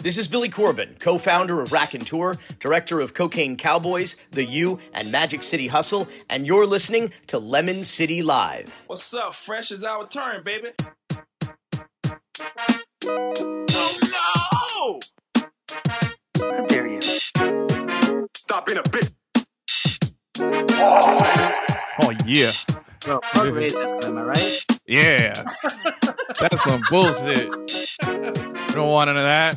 This is Billy Corbin, co-founder of Rack and Tour, director of Cocaine Cowboys, The U, and Magic City Hustle, and you're listening to Lemon City Live. What's up? Fresh is our turn, baby. Oh, no! How dare you? Stop being a bitch. Oh, yeah. Well, fuck racism, am I right? Yeah. That's some bullshit. You don't want none of that.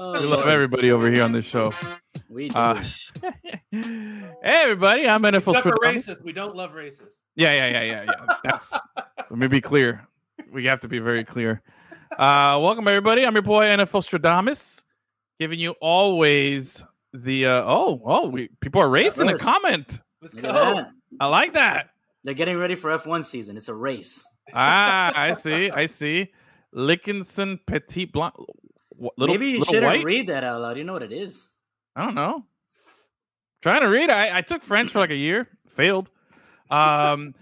Oh, we love everybody over here on this show. We do. Hey, everybody, I'm NFL Nostradamus. We don't love racists. Yeah. Let me be clear. We have to be very clear. Welcome, everybody. I'm your boy, NFL Nostradamus, giving you always the... people are racing a comment. Let's go. Yeah. I like that. They're getting ready for F1 season. It's a race. I see. Lickinson Petit Blanc. Maybe you shouldn't read that out loud. You know what it is. I don't know. Trying to read. I took French for like a year. Failed. Anyway,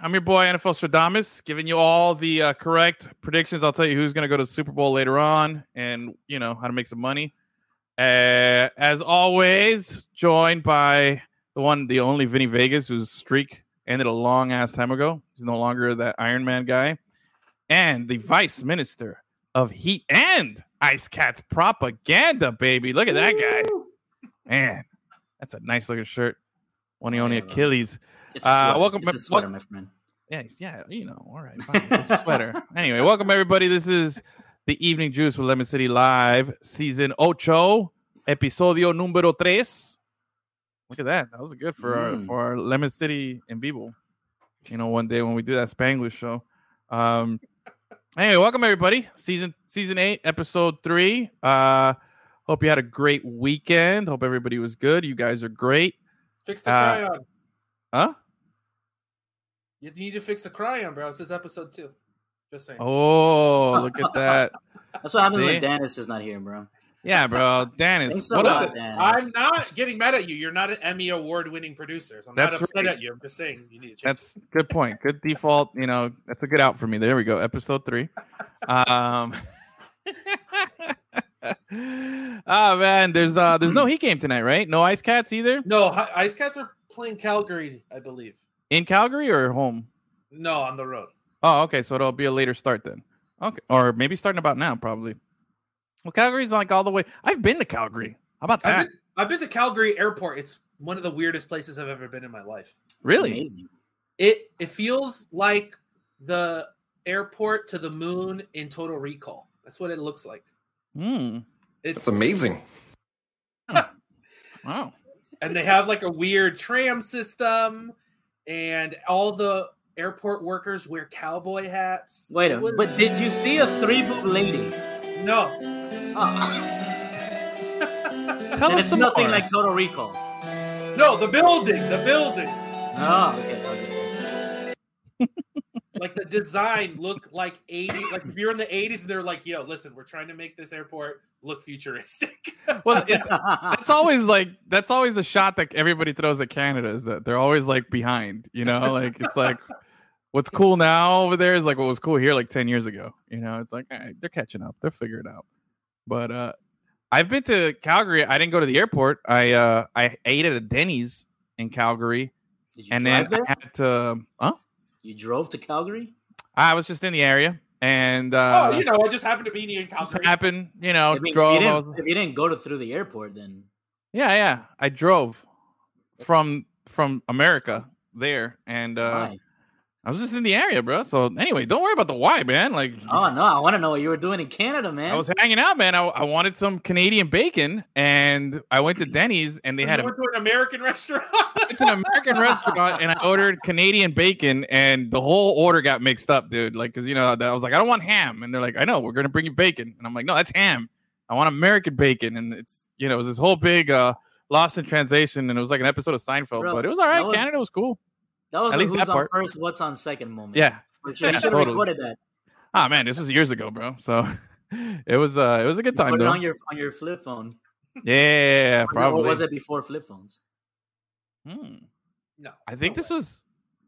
I'm your boy, NFL Nostradamus, giving you all the correct predictions. I'll tell you who's going to go to the Super Bowl later on and, you know, how to make some money. As always, joined by the one, the only Vinny Vegas, whose streak ended a long-ass time ago. He's no longer that Iron Man guy. And the Vice Minister of Heat and Ice Cats propaganda, baby. Look at that guy. Man, that's a nice looking shirt. One of the only Achilles. It's a sweater, my friend. Yeah, you know, all right. Fine. It's a sweater. Anyway, welcome, everybody. This is the Evening Juice with Lemon City Live, Season 8, Episodio Número 3. Look at that. That was good for our Lemon City in Bebo. You know, one day when we do that Spanglish show. Anyway, welcome everybody. Season 8, episode 3. Hope you had a great weekend. Hope everybody was good. You guys are great. Fix the cryon. Huh? You need to fix the cryon, bro. This is episode 2. Just saying. Oh, look at that. That's what happens when Dennis is not here, bro. Yeah, bro. Dennis, what up? Dennis. I'm not getting mad at you. You're not an Emmy award-winning producer. So I'm not upset at you. I'm just saying you need to change. That's a good point. Good default. You know, that's a good out for me. There we go. Episode 3. Man, there's no Heat game tonight, right? No Ice Cats either? No, Ice Cats are playing Calgary, I believe. In Calgary or home? No, on the road. Oh, okay. So it'll be a later start then. Okay, or maybe starting about now, probably. Well, Calgary's like all the way. I've been to Calgary. How about that? I've been to Calgary Airport. It's one of the weirdest places I've ever been in my life. Really? Amazing. It feels like the airport to the moon in Total Recall. That's what it looks like. It's amazing. Wow. And they have like a weird tram system, and all the airport workers wear cowboy hats. Wait a minute. But did you see a three-boot lady? No. Tell us nothing more. Like Total Recall. No, the building. Oh, okay. Like the design looked like 80s. Like if you're in the 80s and they're like, yo, listen, we're trying to make this airport look futuristic. Well, that's always the shot that everybody throws at Canada is that they're always like behind, you know, like it's like what's cool now over there is like what was cool here like 10 years ago. You know, it's like all right, they're catching up. They're figuring it out. But I've been to Calgary. I didn't go to the airport. I ate at a Denny's in Calgary. Did you and drive then there? I had to You drove to Calgary? I was just in the area and I just happened to be in Calgary. Drove. If you didn't go through the airport then I drove from America there and why? I was just in the area, bro. So anyway, don't worry about the why, man. Like, oh no, I want to know what you were doing in Canada, man. I was hanging out, man. I wanted some Canadian bacon, and I went to Denny's, and they went to an American restaurant. It's an American restaurant, and I ordered Canadian bacon, and the whole order got mixed up, dude. Like, cause you know, I was like, I don't want ham, and they're like, I know, we're gonna bring you bacon, and I'm like, no, that's ham. I want American bacon, and it's you know, it was this whole big lost in translation, and it was like an episode of Seinfeld, bro, but it was all right. Canada was cool. That was at least who's that on part. First, what's on second moment. Yeah. For sure. Yeah, you should have recorded that. Ah, man, this was years ago, bro. So it was a good time, though. On your flip phone. Yeah, probably. Or was it before flip phones? No. I think this was...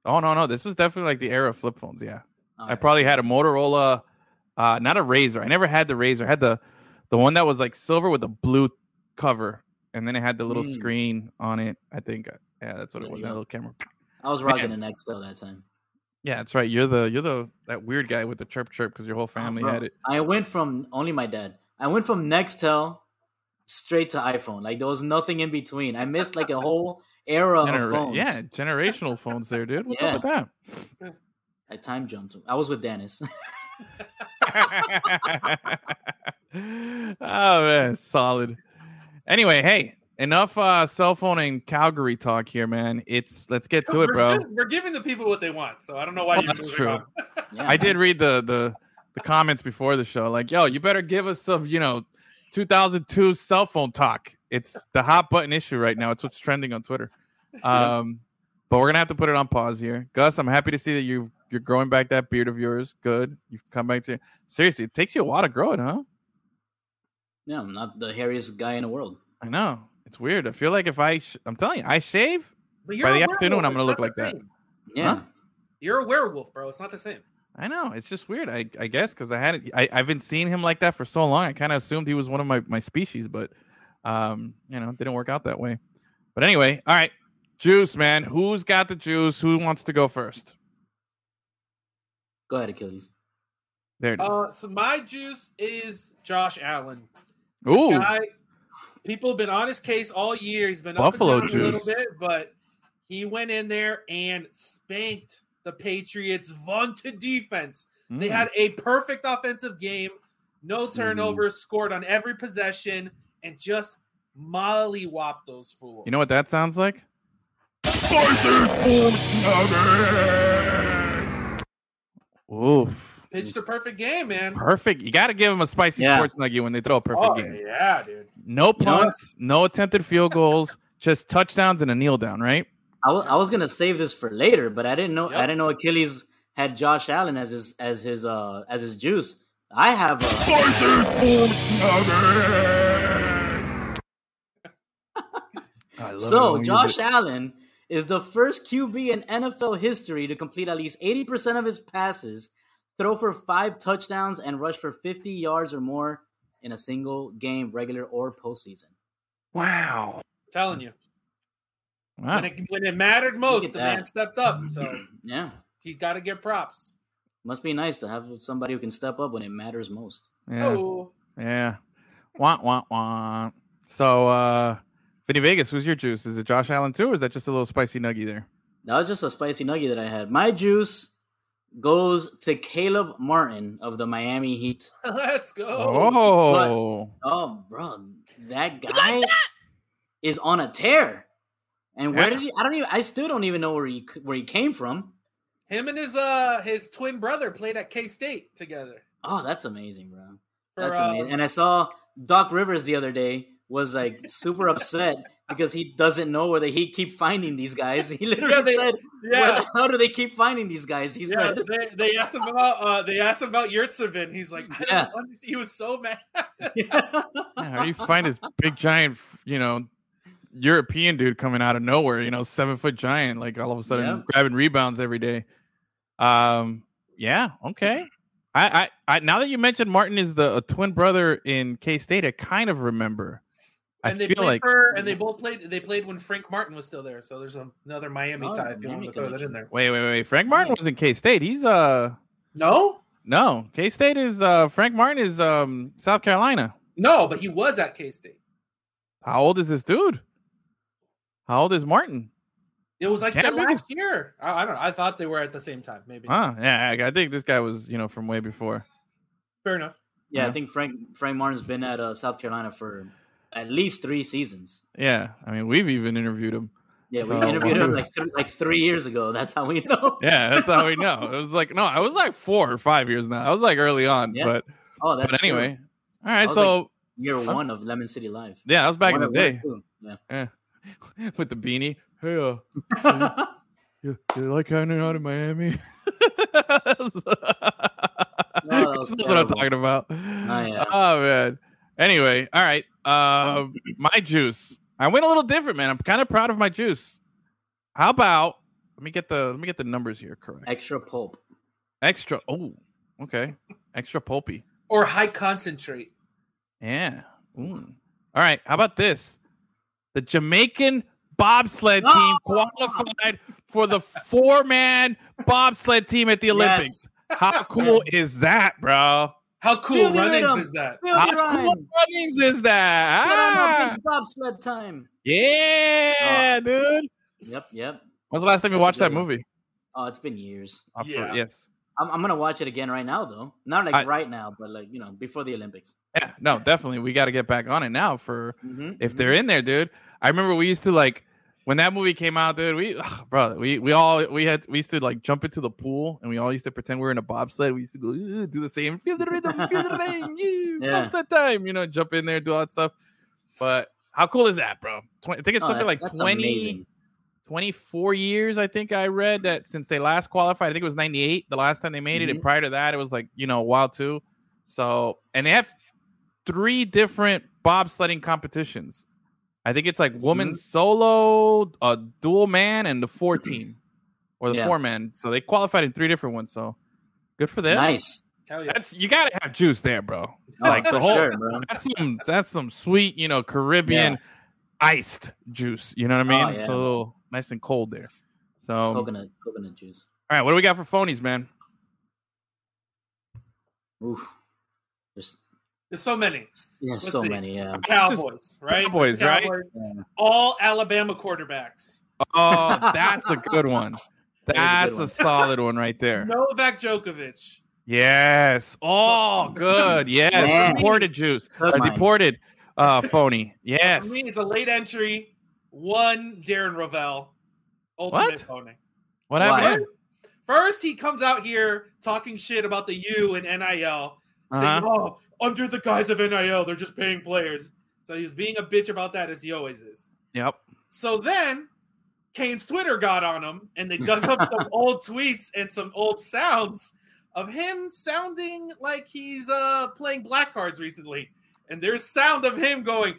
Oh, no. This was definitely like the era of flip phones, yeah. All right. I probably had a Motorola, not a Razr. I never had the Razr. I had the The one that was like silver with a blue cover, and then it had the little screen on it. I think, yeah, that's what it was. That little camera. I was rocking an Nextel that time. Yeah, that's right. You're the that weird guy with the chirp chirp because your whole family had it. I went from only my dad. I went from Nextel straight to iPhone. Like there was nothing in between. I missed like a whole era of phones. Yeah, generational phones there, dude. What's up with that? I time jumped. I was with Dennis. Oh man, solid. Anyway, hey, enough cell phone and Calgary talk here, man. Let's get to it, bro. We're giving the people what they want, so I don't know why you're that's true. Yeah. I did read the comments before the show, like, yo, you better give us some, 2002 cell phone talk. It's the hot button issue right now. It's what's trending on Twitter. But we're gonna have to put it on pause here. Gus, I'm happy to see that you're growing back that beard of yours. Good, you've come back to. Seriously, it takes you a while to grow it, huh? Yeah, I'm not the hairiest guy in the world. I know. It's weird. I feel like if I'm telling you, I shave by the afternoon, I'm going to look like that. Yeah. Huh? You're a werewolf, bro. It's not the same. I know. It's just weird, I guess, because I've been seeing him like that for so long. I kind of assumed he was one of my species, but, it didn't work out that way. But anyway, all right. Juice, man. Who's got the juice? Who wants to go first? Go ahead, Achilles. There it is. So my juice is Josh Allen. Ooh. People have been on his case all year. He's been Buffalo up and down a little bit, but he went in there and spanked the Patriots' vaunted defense. They had a perfect offensive game, no turnovers, scored on every possession, and just mollywopped those fools. You know what that sounds like? Oof. Pitched a perfect game, man. Perfect. You got to give them a spicy sports nugget when they throw a perfect game. Yeah, dude. No punts, no attempted field goals, just touchdowns and a kneel down, right? I was gonna save this for later, but I didn't know. Yep. I didn't know Achilles had Josh Allen as his juice. I have a spicy sports nugget. So Josh Allen is the first QB in NFL history to complete at least 80% of his passes, throw for 5 touchdowns, and rush for 50 yards or more in a single game, regular or postseason. Wow. I'm telling you. Wow. When it mattered most, the man stepped up. So he's got to get props. Must be nice to have somebody who can step up when it matters most. Yeah. Oh. Yeah. Wah. So, Vinny Vegas, who's your juice? Is it Josh Allen too, or is that just a little spicy nugget there? That was just a spicy nugget that I had. My juice goes to Caleb Martin of the Miami Heat. Let's go. Oh, bro. That guy is on a tear. And where did he? I still don't even know where he came from. Him and his twin brother played at K-State together. Oh, that's amazing, bro. That's amazing. And I saw Doc Rivers the other day was like super upset because he doesn't know where he keep finding these guys. He literally said, "Where the hell do they keep finding these guys?" He said, "They asked him about Yurtsevin." He's like, "I don't understand." He was so mad. How do you find this big giant, European dude coming out of nowhere? 7-foot giant, like all of a sudden grabbing rebounds every day. Yeah. Okay. I now that you mentioned Martin is a twin brother in K-State, I kind of remember. And they both played when Frank Martin was still there. So there's another Miami tie if you want to throw that in there. Wait. Frank Martin was in K-State. He's No. K-State is Frank Martin is South Carolina. No, but he was at K-State. How old is this dude? How old is Martin? It was like that last year. I don't know. I thought they were at the same time. Maybe. Yeah. I think this guy was, from way before. Fair enough. Yeah. I think Frank Martin's been at South Carolina for at least 3 seasons. Yeah, I mean, we've even interviewed him. Yeah, we interviewed him like 3 years ago. That's how we know. Yeah, that's how we know. It was like, no, I was like 4 or 5 years now. I was like early on, but that's anyway. True. All right, so like year 1 of Lemon City Live. Yeah, that was back in the day. Yeah. With the beanie. Hey, you like hanging out in Miami? That's what I'm talking about. Oh man. Anyway, all right. My juice. I went a little different, man. I'm kind of proud of my juice. How about let me get the numbers here correct. Extra pulp. Extra. Oh, okay. Extra pulpy. Or high concentrate. Yeah. Ooh. All right. How about this? The Jamaican bobsled team qualified for the four-man bobsled team at the Olympics. Yes. How cool is that, bro? How cool runnings is that? Get on bobsled time. Yeah, dude. Yep. When's the last time you watched that movie? Oh, it's been years. Yes. I'm going to watch it again right now, though. Not right now, but before the Olympics. Yeah, no, definitely. We got to get back on it now for if they're in there, dude. I remember we used to when that movie came out, dude, we used to jump into the pool and we all used to pretend we were in a bobsled. We used to go do the same, feel the rhythm, bobsled time, jump in there, do all that stuff. But how cool is that, bro? I think it's something like 24 years, I think I read that since they last qualified. I think it was 98, the last time they made it. And prior to that, it was a while too. So, and they have 3 different bobsledding competitions. I think it's women's solo, a dual man, and the four man. So they qualified in 3 different ones. So good for them. Nice. Hell yeah. You got to have juice there, bro. Bro. That's some sweet, Caribbean iced juice. You know what I mean? Yeah. So nice and cold there. So coconut juice. All right, what do we got for phonies, man? Oof. There's so many. Yeah, many. Yeah, Cowboys, right? Yeah. All Alabama quarterbacks. Oh, that's a good one. That's a solid one right there. Novak Djokovic. Yes. Oh, good. Yes. Yeah. Deported juice. Deported phony. Yes. For me, it's a late entry. 1 Darren Ravel. Ultimate phony. What happened? First, he comes out here talking shit about the U and NIL, saying, "Oh, under the guise of NIL, they're just paying players." So he was being a bitch about that, as he always is. Yep. So then Kane's Twitter got on him, and they dug up some old tweets and some old sounds of him sounding like he's playing black cards recently. And there's sound of him going,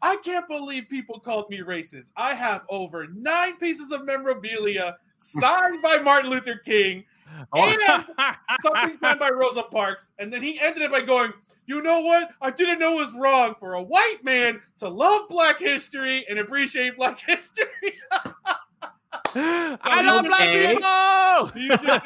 "I can't believe people called me racist. I have over 9 pieces of memorabilia signed by Martin Luther King and something signed by Rosa Parks." And then he ended it by going, "You know what? I didn't know it was wrong for a white man to love black history and appreciate black history." I love black people! He's just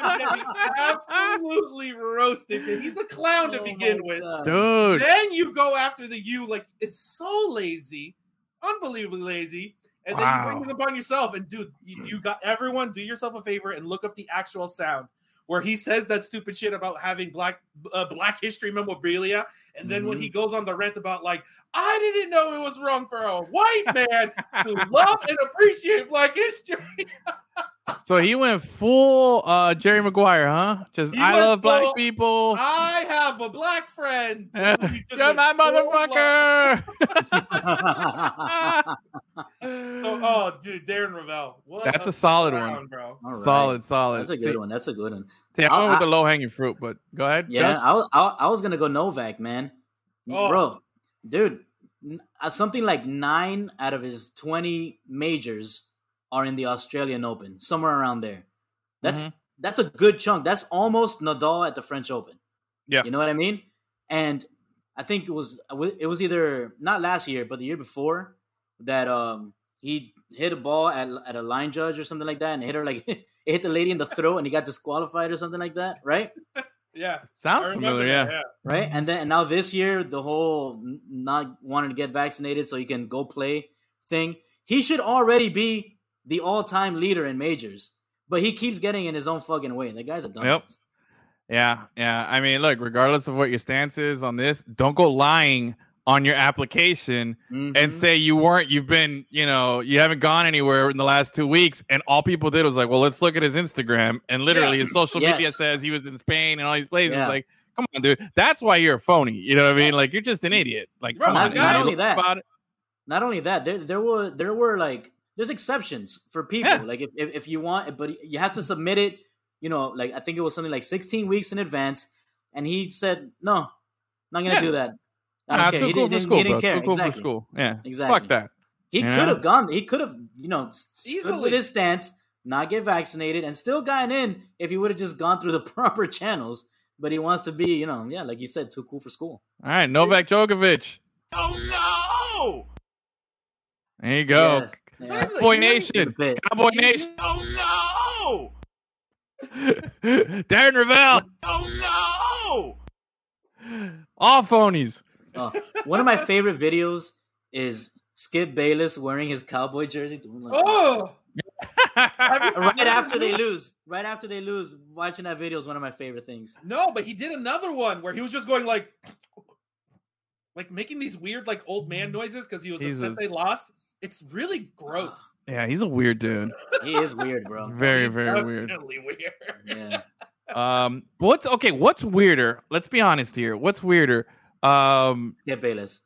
absolutely roasted. He's a clown to begin with. Dude. Then you go after the U, it's so lazy, unbelievably lazy. And then you bring it upon yourself. And, dude, you got everyone, do yourself a favor and look up the actual sound where he says that stupid shit about having black history memorabilia. And then when he goes on the rant about "I didn't know it was wrong for a white man to love and appreciate black history." So he went full Jerry Maguire, huh? Just, "I love black people. I have a black friend. You're my motherfucker." So, dude, Darren Ravel. That's a solid one, bro. Right. Solid. That's a good one. Yeah, I went with the low-hanging fruit, but go ahead. Yeah, I was going to go Novak, man. Oh. Bro, dude, something like 9 out of his 20 majors are in the Australian Open, somewhere around there. That's a good chunk. That's almost Nadal at the French Open. Yeah. You know what I mean? And I think it was either not last year, but the year before that he hit a ball at a line judge or something like that, and it hit the lady in the throat and he got disqualified or something like that, right? Yeah. Sounds familiar, yeah. Right? And now this year, the whole not wanting to get vaccinated so you can go play thing. He should already be the all-time leader in majors, but he keeps getting in his own fucking way. That guy's a dumbass. Yep. Yeah. I mean, look, regardless of what your stance is on this, don't go lying on your application and say you haven't gone anywhere in the last 2 weeks. And all people did was let's look at his Instagram. And literally his social media says he was in Spain and all these places. Yeah. Come on, dude. That's why you're a phony. You know what I mean? You're just an idiot. Not only that, there were there's exceptions for people. Yeah. If you want, but you have to submit it, I think it was something like 16 weeks in advance. And he said, "No, not going to do that. I don't care. He didn't care. Too cool for school. Yeah, exactly. Fuck that." He could have gone. He could have, stood with his stance, not get vaccinated, and still gotten in if he would have just gone through the proper channels. But he wants to be, like you said, too cool for school. All right, Novak Djokovic. Oh, no! There you go. Yeah. Cowboy Nation. Cowboy Nation. Oh, no! Darren Ravel. Oh, no! All phonies. One of my favorite videos is Skip Bayless wearing his cowboy jersey. Oh! Right after they lose, watching that video is one of my favorite things. No, but he did another one where he was just going like making these weird like old man noises because he was upset they lost. It's really gross. Yeah, he's a weird dude. He is weird, bro. Very, very weird. Definitely weird. Yeah. What's weirder? Let's be honest here. What's weirder? Skip Bayless.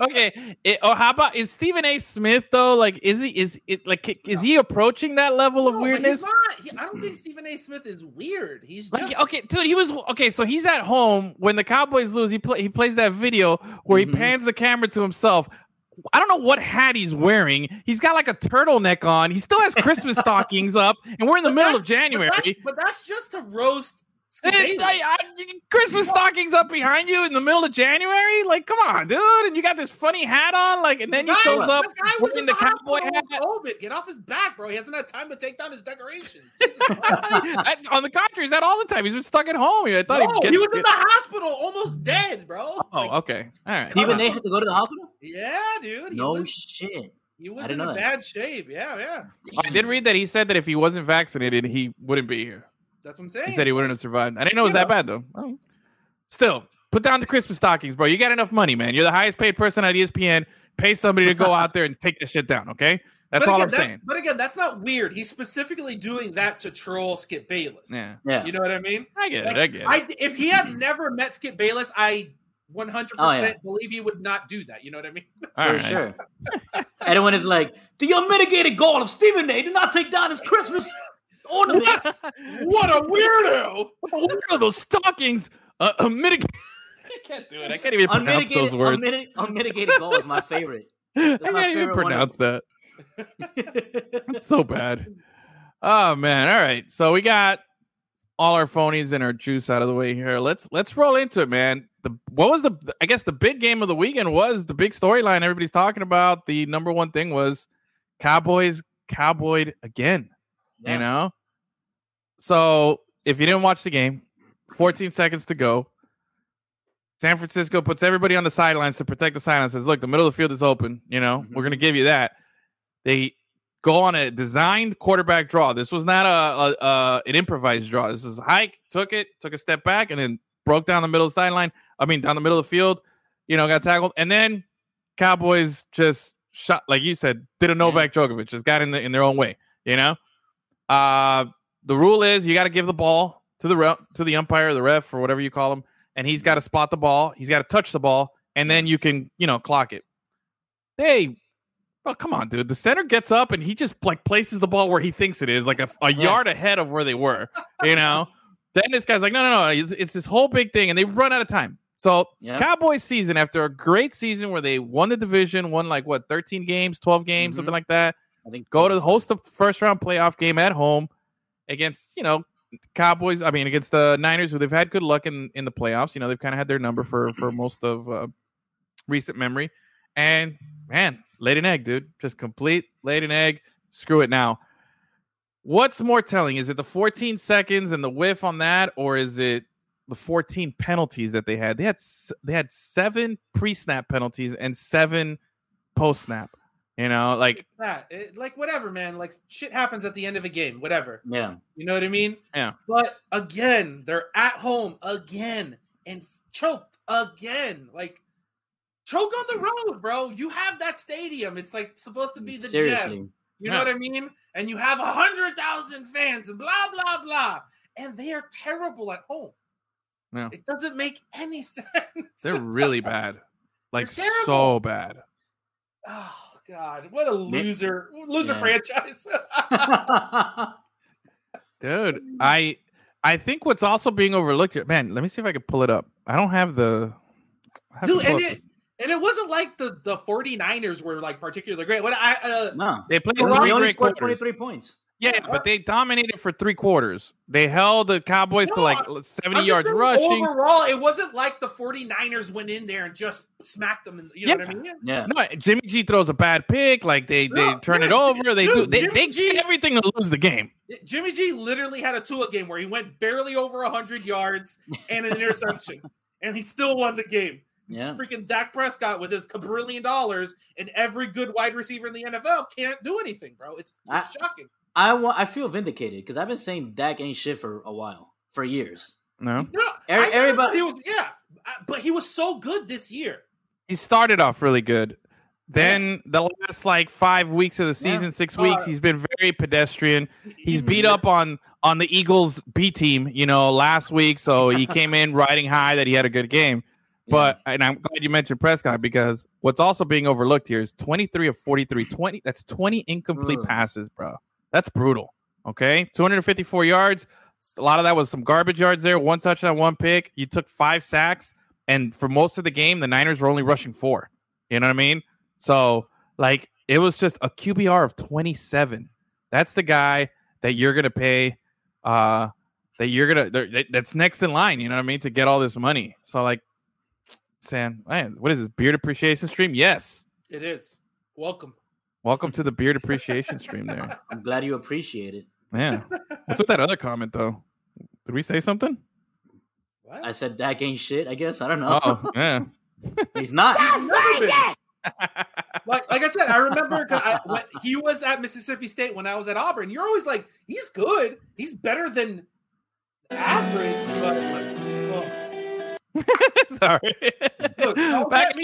Okay. How about is Stephen A. Smith though? Like, is he approaching that level of weirdness? He's not. I don't think Stephen A. Smith is weird. He's just dude. He was okay. So he's at home when the Cowboys lose. He plays that video where he pans the camera to himself. I don't know what hat he's wearing. He's got like a turtleneck on. He still has Christmas stockings up, and we're in the middle of January. But that's just to roast. Christmas stockings up behind you in the middle of January? Like, come on, dude. And you got this funny hat on, like, and then he shows up wearing the cowboy hat. COVID. Get off his back, bro. He hasn't had time to take down his decoration. On the contrary, he's had all the time. He's been stuck at home. He was in the hospital, almost dead, bro. Okay. All right. Stephen A had to go to the hospital? Yeah, dude. No shit. He was in bad shape. Yeah. I did read that he said that if he wasn't vaccinated, he wouldn't be here. That's what I'm saying. He said he wouldn't have survived. I didn't know it was that bad, though. Oh. Still, put down the Christmas stockings, bro. You got enough money, man. You're the highest paid person at ESPN. Pay somebody to go out there and take this shit down, okay? That's all I'm saying. But again, that's not weird. He's specifically doing that to troll Skip Bayless. Yeah. You know what I mean? I get it. If he had never met Skip Bayless, I 100% believe he would not do that. You know what I mean? For sure. Everyone is like, the unmitigated goal of Stephen A. did not take down his Christmas ornaments. What a weirdo! What are those stockings? I can't do it. I can't even pronounce those words. Unmitigated goal is my favorite. I can't even pronounce that. That's so bad. Oh man! All right, so we got all our phonies and our juice out of the way here. Let's roll into it, man. I guess the big game of the weekend was the big storyline everybody's talking about. The number one thing was Cowboys cowboyed again. Yeah. You know, so if you didn't watch the game, 14 seconds to go. San Francisco puts everybody on the sidelines to protect the sidelines. Says, look, the middle of the field is open. You know, we're going to give you that. They go on a designed quarterback draw. This was not an improvised draw. This is a hike, took a step back, and then broke down the middle of the sideline. I mean, down the middle of the field, you know, got tackled. And then Cowboys just shot, like you said, did a Novak Djokovic, just got in their own way, you know? The rule is you got to give the ball to the umpire, or the ref, or whatever you call him, and he's got to spot the ball. He's got to touch the ball, and then you can, you know, clock it. Hey, oh, come on, dude. The center gets up, and he just, like, places the ball where he thinks it is, like a yard ahead of where they were, you know? Then this guy's like, no. It's this whole big thing, and they run out of time. So Cowboys season, after a great season where they won the division, won, 13 games, 12 games, something like that. I think go to host the first round playoff game at home against, you know, Cowboys. I mean, against the Niners, who they've had good luck in the playoffs. You know, they've kind of had their number for most of recent memory. And man, laid an egg, dude. Just complete laid an egg. Screw it now. What's more telling? Is it the 14 seconds and the whiff on that, or is it the 14 penalties that they had? They had 7 pre-snap penalties and 7 post-snap. You know, whatever, man. Like, shit happens at the end of a game, whatever. Yeah. You know what I mean? Yeah. But again, they're at home again and choked again. Like, choke on the road, bro. You have that stadium. It's like supposed to be the gem. You know what I mean? And you have 100,000 fans and blah, blah, blah. And they are terrible at home. Yeah. It doesn't make any sense. They're really bad. Like, so bad. Oh. God, what a loser franchise. Dude, I think what's also being overlooked here, man, let me see if I can pull it up. I don't have the... It wasn't like the 49ers were particularly great. They played 23 points. Yeah, but they dominated for three quarters. They held the Cowboys to like 70 yards rushing. Overall, it wasn't like the 49ers went in there and just smacked them. You know what I mean? Yeah. No, Jimmy G throws a bad pick. Like they turn it over. They do. They do everything to lose the game. Jimmy G literally had a Tua game where he went barely over 100 yards and an interception, and he still won the game. Yeah. Freaking Dak Prescott with his $1 billion and every good wide receiver in the NFL can't do anything, bro. It's shocking. I feel vindicated because I've been saying Dak ain't shit for a while, for years. No, everybody. But he was so good this year. He started off really good. Then the last like 5 weeks of the season, 6 weeks, he's been very pedestrian. He's beat up on the Eagles B team, last week. So he came in riding high that he had a good game. But and I'm glad you mentioned Prescott because what's also being overlooked here is 23 of 43, 20. That's 20 incomplete passes, bro. That's brutal. Okay, 254 yards. A lot of that was some garbage yards there. One touchdown, one pick. You took 5 sacks, and for most of the game, the Niners were only rushing 4. You know what I mean? So like it was just a QBR of 27. That's the guy that you're gonna pay. That's next in line. You know what I mean? To get all this money. So like. Man, what is this beard appreciation stream? Yes, it is. Welcome to the beard appreciation stream. There, I'm glad you appreciate it. Yeah, what's with that other comment though? Did we say something? What? I said Dak ain't shit. I guess I don't know. Oh yeah, he's not. Like I said, I remember when he was at Mississippi State when I was at Auburn. You're always like, he's good. He's better than average. Sorry. Look, don't get me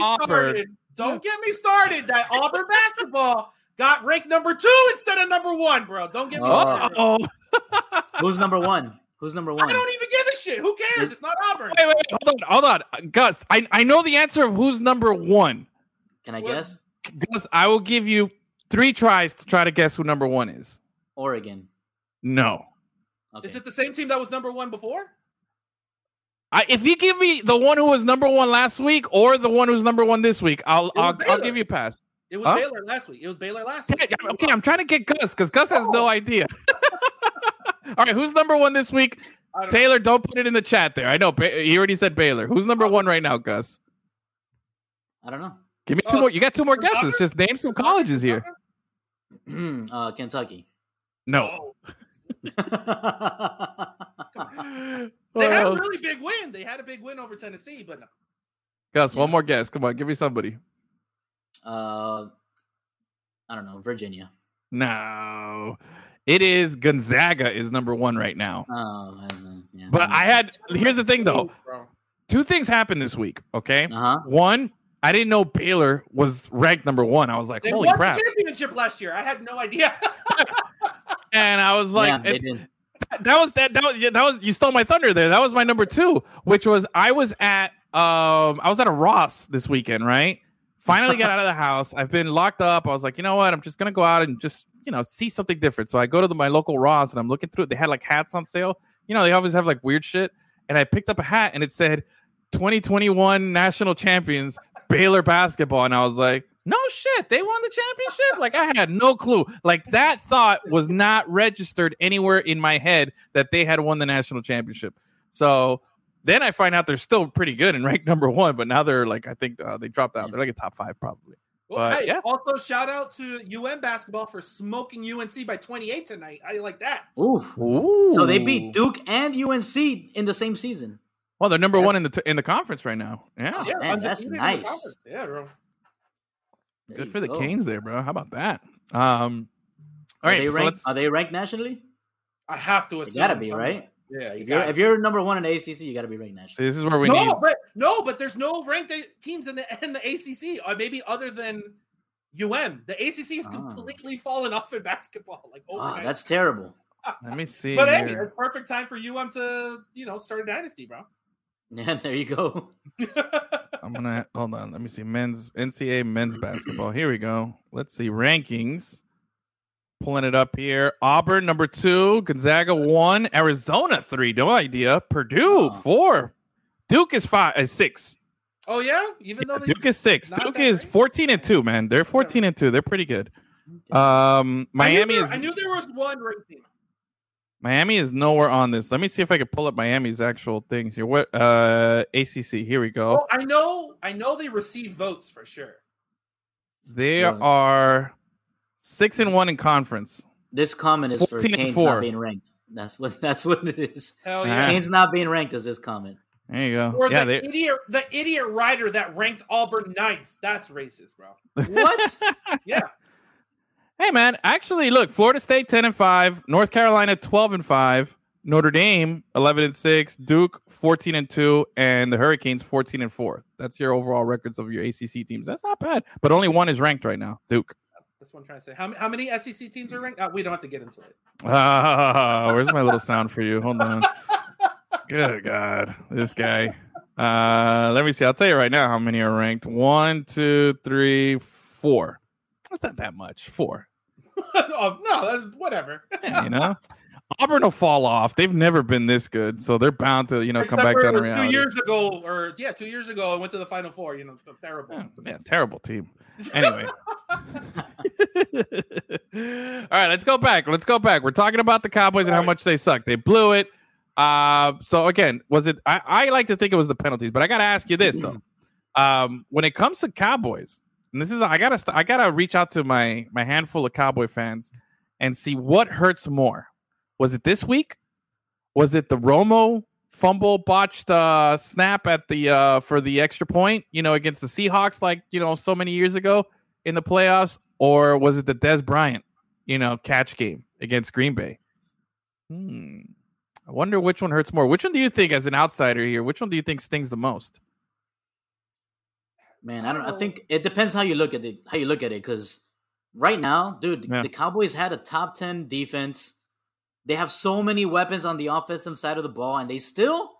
started that Auburn basketball got ranked number 2 instead of number 1, bro. Don't get me started. Who's number one? I don't even give a shit. Who cares? It's not Auburn. Wait. Hold on. Gus, I know the answer of who's number 1. Can I guess? Gus, I will give you 3 tries to try to guess who number 1 is. Oregon. No. Okay. Is it the same team that was number 1 before? If you give me the one who was number 1 last week or the one who's number 1 this week, I'll give you a pass. It was Baylor last week. Okay, I'm trying to get Gus because Gus has no idea. All right, who's number 1 this week? Taylor, don't put it in the chat there. I know he already said Baylor. Who's number 1 right now, Gus? I don't know. Give me 2 more. You got 2 more guesses. Just name some colleges here. Kentucky. No. They had a big win over Tennessee, but no. Gus, one more guess. Come on, give me somebody. I don't know, Virginia. No, it is Gonzaga is number 1 right now. Oh, yeah. But here's the thing though. 2 things happened this week. Okay, One, I didn't know Baylor was ranked number 1. I was like, holy crap! They won the championship last year. I had no idea. And I was like, yeah, they did. That was you stole my thunder there. That was my number 2, which was I was at a Ross this weekend, right? Finally got out of the house. I've been locked up. I was like, you know what? I'm just gonna go out and just see something different. So I go to my local Ross and I'm looking through it. They had like hats on sale. They always have like weird shit. And I picked up a hat and it said 2021 national champions Baylor basketball. And I was like, no shit, they won the championship. Like I had no clue. Like that thought was not registered anywhere in my head that they had won the national championship. So then I find out they're still pretty good and ranked number 1, but now they're like, I think they dropped out. They're like a top 5 probably. Well, but, yeah. Also shout out to UM basketball for smoking UNC by 28 tonight. How do you like that? Ooh. So they beat Duke and UNC in the same season. Well, they're number 1 in the conference right now. Yeah, oh, man, that's nice. Yeah, bro. Good for the Canes there, bro. How about that? All right. Are they ranked nationally? I have to assume. You gotta be, right? Yeah. If you're number 1 in the ACC, you gotta be ranked nationally. This is where we need. But there's no ranked teams in the ACC, or maybe other than UM. The ACC has completely fallen off in basketball. Like, that's terrible. Let me see. But anyway, it's perfect time for UM to start a dynasty, bro. Yeah, there you go. I'm gonna hold on. Let me see men's basketball. Here we go. Let's see rankings. Pulling it up here. Auburn number 2, Gonzaga 1, Arizona 3. No idea. Purdue 4. Duke is 6. Oh yeah, Duke is 6. Duke is 14 and 2. Man, they're 14 and 2. They're pretty good. Miami is. I knew there was one ranked team. Miami is nowhere on this. Let me see if I can pull up Miami's actual things here. What ACC? Here we go. Well, I know they receive votes for sure. They are 6-1 in conference. This comment is for Canes not being ranked. That's what it is. Hell yeah. Canes not being ranked is this comment. There you go. Or yeah, the idiot writer that ranked Auburn 9th. That's racist, bro. What? Yeah. Hey man, actually look, Florida State 10-5, North Carolina 12-5, Notre Dame 11-6, Duke 14-2, and the Hurricanes 14-4. That's your overall records of your ACC teams. That's not bad, but only one is ranked right now, Duke. That's what I'm trying to say. How many SEC teams are ranked? We don't have to get into it. Where's my little sound for you? Hold on. Good God, this guy. Let me see. I'll tell you right now how many are ranked. 1, 2, 3, 4. That's not that much. 4. Oh, no, that's whatever. Yeah, you know, Auburn will fall off. They've never been this good, so they're bound to, you know, except come back down around. 2 years ago, I went to the Final Four. You know, terrible. Yeah, terrible team. Anyway, all right, let's go back. We're talking about the Cowboys and how much they suck. They blew it. So again, was it? I like to think it was the penalties, but I got to ask you this though. When it comes to Cowboys. And this is I gotta reach out to my handful of Cowboy fans and see what hurts more. Was it this week? Was it the Romo fumble botched snap at the for the extra point? You know, against the Seahawks, like you know, so many years ago in the playoffs, or was it the Dez Bryant, you know, catch game against Green Bay? I wonder which one hurts more. Which one do you think, as an outsider here? Which one do you think stings the most? Man, I don't know. I think it depends how you look at it. Because right now, dude, the Cowboys had a top 10 defense. They have so many weapons on the offensive side of the ball, and they still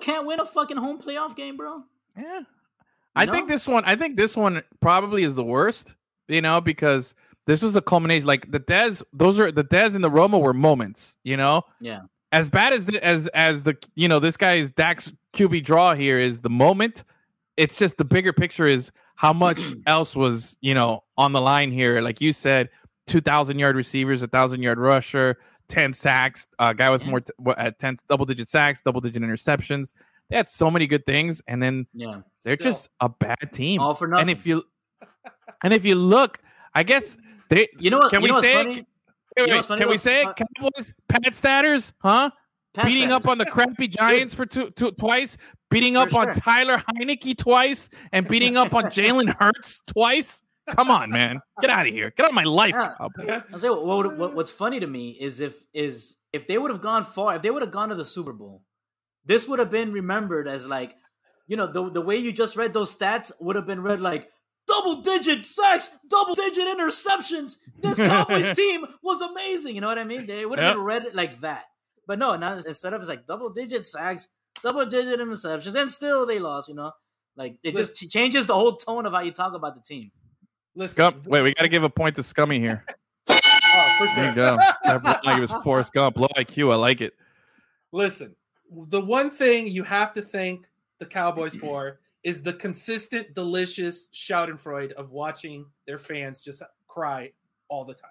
can't win a fucking home playoff game, bro. Yeah, I think this one probably is the worst. You know, because this was a culmination. Like the Dez, the Dez and the Romo were moments. You know, yeah. As bad as the you know this guy's Dak's QB draw here is the moment. It's just the bigger picture is how much else was, you know, on the line here. Like you said, 2,000-yard receivers, 1,000-yard rusher, 10 sacks, a guy with more at 10 double-digit sacks, double-digit interceptions. They had so many good things, and then they're just a bad team. All for nothing. And if you look, I guess they. You know what? Can we say it? Can we say it? Cowboys, Pat Statters, huh? Beating up on the crappy Giants for twice, beating up on Tyler Heineke twice, and beating up on Jalen Hurts twice. Come on, man, get out of here! Get out of my life. Yeah. I'll say what's funny to me is if they would have gone far, if they would have gone to the Super Bowl, this would have been remembered as like, you know, the way you just read those stats would have been read like. Double-digit sacks, double-digit interceptions. This Cowboys team was amazing. You know what I mean? They would have read it like that. But no, now instead of it's like double-digit sacks, double-digit interceptions, and still they lost, you know? Like, it just changes the whole tone of how you talk about the team. Listen, wait, we got to give a point to Scummy here. There you go. That like it was Forrest Gump. Low IQ, I like it. Listen, the one thing you have to thank the Cowboys for is the consistent, delicious schadenfreude of watching their fans just cry all the time.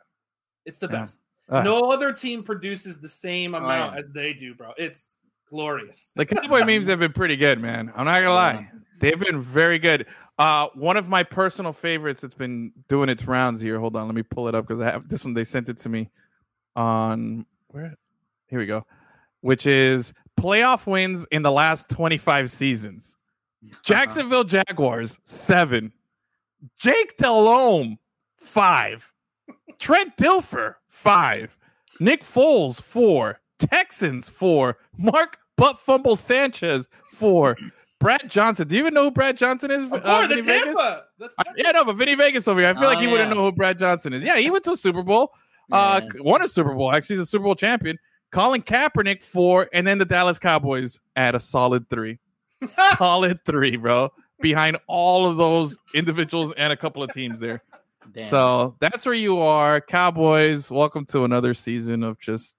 It's the best. No other team produces the same amount as they do, bro. It's glorious. The Cowboy memes have been pretty good, man. I'm not going to lie. They've been very good. One of my personal favorites that's been doing its rounds here. Hold on. Let me pull it up because I have this one. They sent it to me on where? Here we go. Which is playoff wins in the last 25 seasons. Jacksonville Jaguars, 7. Jake Delhomme, 5. Trent Dilfer, 5. Nick Foles, 4. Texans, 4. Mark Butt Fumble Sanchez, 4. Brad Johnson. Do you even know who Brad Johnson is? The Tampa. Yeah, no, but Vinny Vegas over here. I feel like he wouldn't know who Brad Johnson is. Yeah, he went to a Super Bowl. Won a Super Bowl. Actually, he's a Super Bowl champion. Colin Kaepernick, 4. And then the Dallas Cowboys at a solid 3. Solid 3, bro. Behind all of those individuals and a couple of teams there. Damn. So that's where you are. Cowboys, welcome to another season of just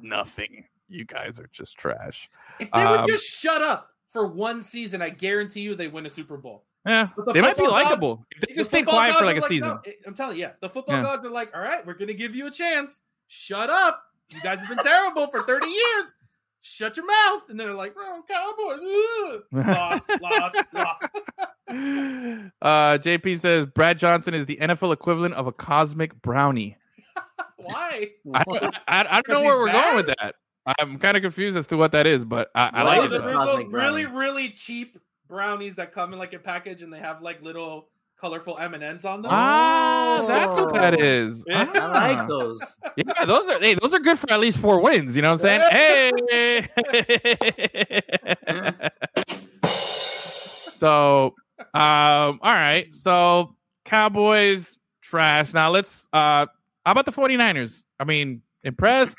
nothing. You guys are just trash. If they would just shut up. for one season, I guarantee you they win a Super Bowl. Yeah, they might be likable. If they just stay quiet for like a season. No, I'm telling you, yeah, the football gods are like, all right, we're going to give you a chance. Shut up. You guys have been terrible for 30 years. Shut your mouth. And they're like, oh, Cowboys. Lost. JP says, Brad Johnson is the NFL equivalent of a cosmic brownie. Why? I don't know where we're going with that. I'm kind of confused as to what that is, but I like it. There's those really, really cheap brownies that come in like a package and they have like little colorful M&Ms on them. Ah, that's what that is. Yeah. I like those. Yeah, those are good for at least 4 wins, you know what I'm saying? Hey. So, all right. So, Cowboys trash. Now let's how about the 49ers? I mean, impressed?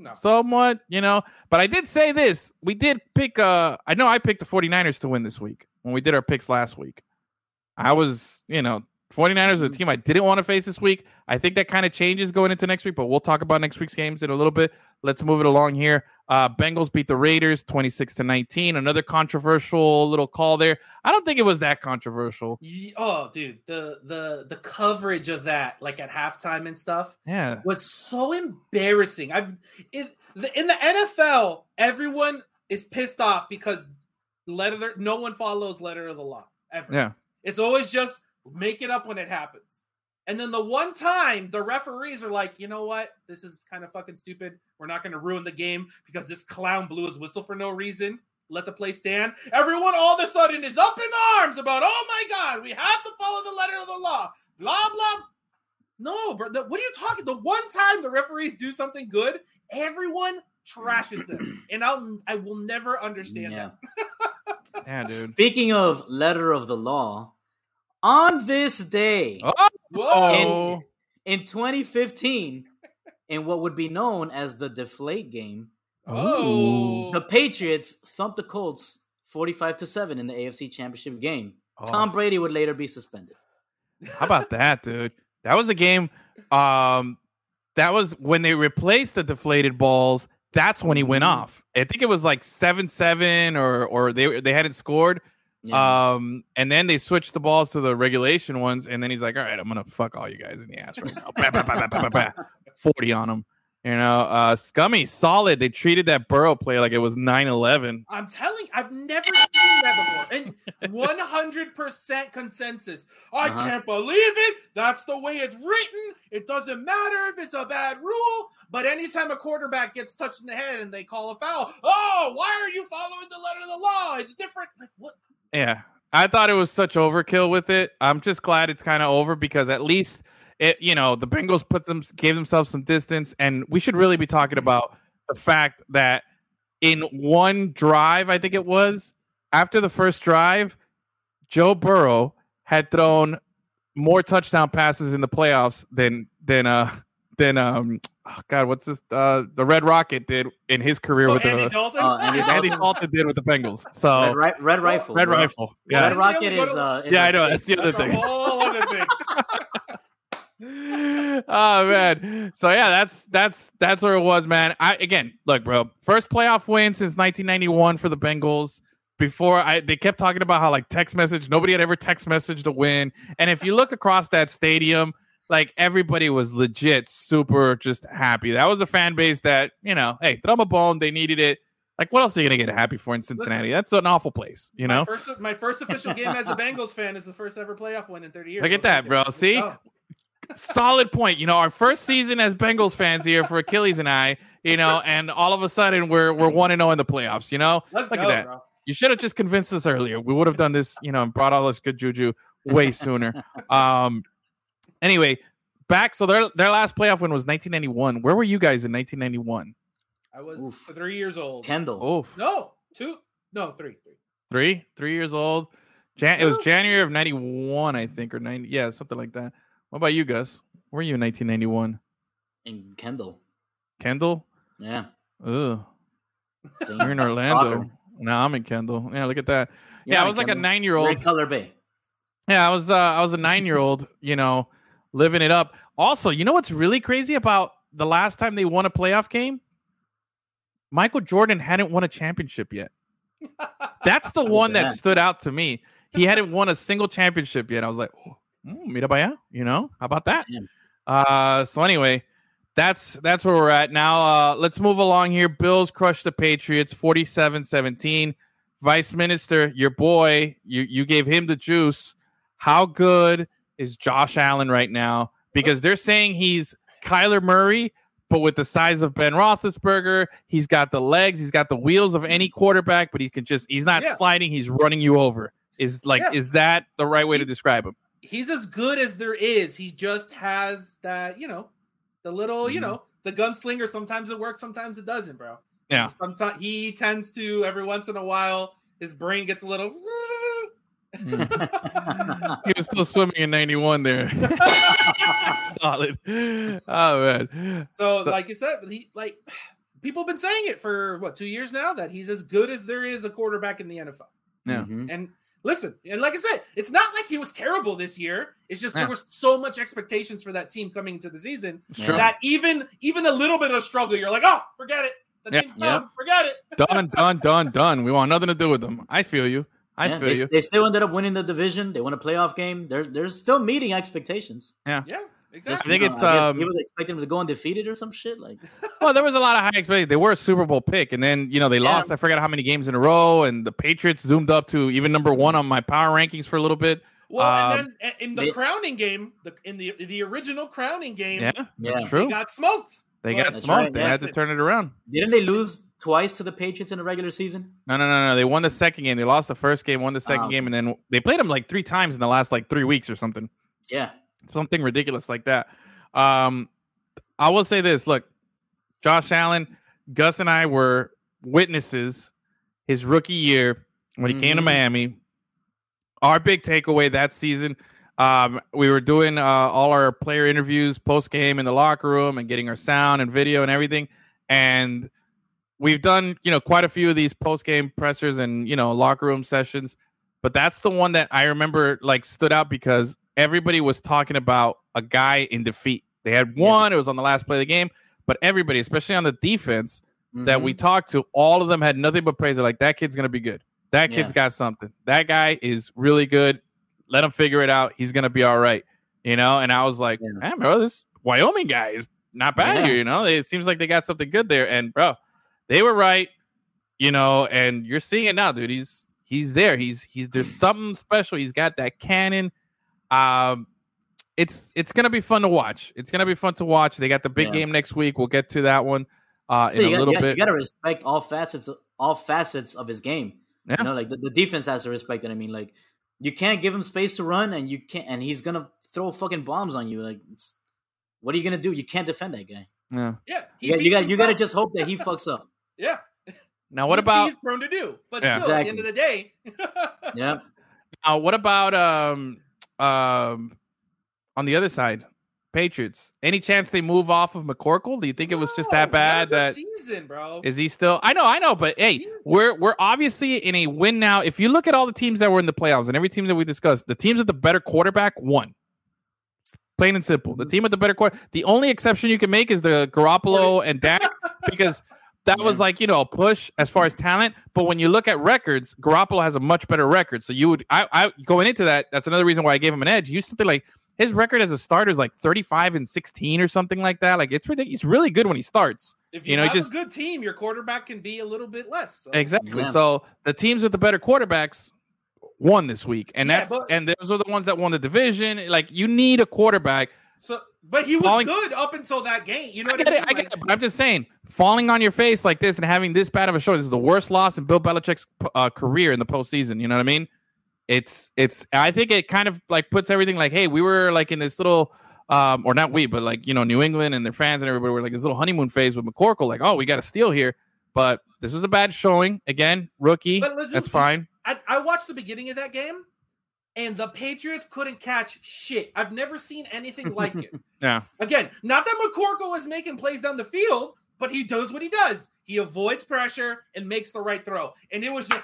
No. Somewhat, you know, but I did say this. We did pick I know I picked the 49ers to win this week when we did our picks last week. I was, 49ers are a team I didn't want to face this week. I think that kind of changes going into next week, but we'll talk about next week's games in a little bit. Let's move it along here. Bengals beat the Raiders 26-19. Another controversial little call there. I don't think it was that controversial. Oh, dude, the coverage of that, like at halftime and stuff, was so embarrassing. In the NFL, everyone is pissed off because no one follows letter of the law ever. Yeah, it's always just make it up when it happens. And then the one time the referees are like, you know what? This is kind of fucking stupid. We're not going to ruin the game because this clown blew his whistle for no reason. Let the play stand. Everyone all of a sudden is up in arms about, oh my God, we have to follow the letter of the law. Blah, blah. No, bro. What are you talking? The one time the referees do something good, everyone trashes them. And I will never understand that. Yeah, dude. Speaking of letter of the law, on this day, in 2015, in what would be known as the Deflate Game, the Patriots thumped the Colts 45-7 in the AFC Championship game. Oh. Tom Brady would later be suspended. How about that, dude? That was the game. That was when they replaced the deflated balls. That's when he went off. I think it was like 7-7 or they hadn't scored. Yeah. And then they switched the balls to the regulation ones, and then he's like, all right, I'm going to fuck all you guys in the ass right now. 40 on them. You know, Scummy, solid. They treated that Burrow play like it was 9-11. I'm telling you, I've never seen that before. And 100% consensus. I can't believe it. That's the way it's written. It doesn't matter if it's a bad rule, but anytime a quarterback gets touched in the head and they call a foul, oh, why are you following the letter of the law? It's different. Like, what? Yeah, I thought it was such overkill with it. I'm just glad it's kind of over because at least it, the Bengals gave themselves some distance, and we should really be talking about the fact that in one drive, I think it was after the first drive, Joe Burrow had thrown more touchdown passes in the playoffs than what's this? The Red Rocket did in his career with Andy Dalton. Andy Dalton did with the Bengals. So Red Rifle. Red Rifle. Yeah. Red Rocket is I know. That's the other thing. Whole other thing. Oh man. So yeah, that's where it was, man. Look, bro. First playoff win since 1991 for the Bengals. Before they kept talking about how like text message. Nobody had ever text messaged a win. And if you look across that stadium. Like, everybody was legit super just happy. That was a fan base that, throw them a bone. They needed it. Like, what else are you going to get happy for in Cincinnati? Listen, that's an awful place, you know? My first official game as a Bengals fan is the first ever playoff win in 30 years. Look at that, bro. See? Oh. Solid point. Our first season as Bengals fans here for Achilles and I, and all of a sudden we're 1-0 in the playoffs, Let's look at that. Bro. You should have just convinced us earlier. We would have done this, and brought all this good juju way sooner. Anyway, back. So their last playoff win was 1991. Where were you guys in 1991? I was 3 years old. Kendall. Oh no, two. No, three. 3 years old. It was January of 91, I think, or 90. Yeah, something like that. What about you, Gus? Where were you in 1991? In Kendall. Kendall. Yeah. Ugh. You're in Orlando. No, I'm in Kendall. Yeah, look at that. Yeah, I was like Kendall. A 9-year-old. Red Color Bay. Yeah, I was a 9-year-old. Living it up. Also, you know what's really crazy about the last time they won a playoff game? Michael Jordan hadn't won a championship yet. That's the one that stood out to me. He hadn't won a single championship yet. I was like, mira para allá, you know, how about that? So anyway, that's where we're at now. Let's move along here. Bills crush the Patriots 47-17. Vice Minister, your boy, you gave him the juice. How good is Josh Allen right now? Because they're saying he's Kyler Murray, but with the size of Ben Roethlisberger. He's got the legs, he's got the wheels of any quarterback, but he can just—he's not sliding; he's running you over. Is that the right way to describe him? He's as good as there is. He just has that, you know, the little, you know, the gunslinger. Sometimes it works, sometimes it doesn't, bro. Yeah. Sometimes he tends to, every once in a while, his brain gets a little. He was still swimming in 91 there. Solid. Oh man. So like you said, he, like, people have been saying it for what, 2 years now, that he's as good as there is a quarterback in the NFL. Yeah. And listen, and like I said, it's not like he was terrible this year. It's just there was so much expectations for that team coming into the season that even a little bit of struggle, you're like, oh, forget it. The team's done. Forget it. Done. We want nothing to do with them. I feel you. I feel you. They still ended up winning the division. They won a playoff game. They're still meeting expectations. Yeah, exactly. I think it's people expecting them to go undefeated or some shit. Like, well, there was a lot of high expectations. They were a Super Bowl pick, and then you know they lost. I forgot how many games in a row, and the Patriots zoomed up to even number one on my power rankings for a little bit. Well, and then in the crowning game, in the original crowning game, that's true. They got smoked. They got smoked. They had to turn it around. Didn't they lose twice to the Patriots in the regular season? No. They won the second game. They lost the first game, won the second game, and then they played them like three times in the last like 3 weeks or something. Yeah. Something ridiculous like that. I will say this. Look, Josh Allen, Gus and I were witnesses his rookie year when he came to Miami. Our big takeaway that season, we were doing all our player interviews post-game in the locker room and getting our sound and video and everything. And we've done, you know, quite a few of these post-game pressers and, you know, locker room sessions. But that's the one that I remember, like, stood out because everybody was talking about a guy in defeat. They had one. It was on the last play of the game. But everybody, especially on the defense that we talked to, all of them had nothing but praise. They're like, that kid's going to be good. That kid's got something. That guy is really good. Let him figure it out. He's going to be all right. You know? And I was like, man, bro, this Wyoming guy is not bad here, you know? It seems like they got something good there. And, bro, they were right, you know, and you're seeing it now, dude. He's there. He's there's something special. He's got that cannon. It's gonna be fun to watch. They got the big game next week. We'll get to that one in a little bit. You gotta respect all facets of his game. Yeah. You know, like the defense has to respect it. I mean, like you can't give him space to run, and you can't. And he's gonna throw fucking bombs on you. Like, what are you gonna do? You can't defend that guy. Yeah. You gotta just hope that he fucks up. Yeah. Now what about he's prone to do, but still at the end of the day. Now what about on the other side, Patriots? Any chance they move off of McCorkle? Do you think it was just that bad? That season, bro. Is he still? I know, but hey, we're obviously in a win now. If you look at all the teams that were in the playoffs and every team that we discussed, the teams with the better quarterback won. Plain and simple. The team with the better quarterback. The only exception you can make is the Garoppolo and Dak because that was like, you know, a push as far as talent. But when you look at records, Garoppolo has a much better record. So you would I going into that, that's another reason why I gave him an edge. You something like his record as a starter is like 35-16 or something like that. Like it's ridiculous. He's really good when he starts. If you, have just a good team, your quarterback can be a little bit less. So. Exactly. Yeah. So the teams with the better quarterbacks won this week, and and those are the ones that won the division. Like you need a quarterback. So, but he was good up until that game. You know what I mean? I get it. But I'm just saying, falling on your face like this and having this bad of a show is the worst loss in Bill Belichick's career in the postseason. You know what I mean? It's. I think it kind of like puts everything like, hey, we were like in this little, or not we, but like you know, New England and their fans and everybody were like this little honeymoon phase with McCorkle. Like, oh, we got a steal here, but this was a bad showing again, rookie. That's fine. I watched the beginning of that game, and the Patriots couldn't catch shit. I've never seen anything like it. Yeah. Again, not that McCorkle was making plays down the field, but he does what he does. He avoids pressure and makes the right throw. And it was just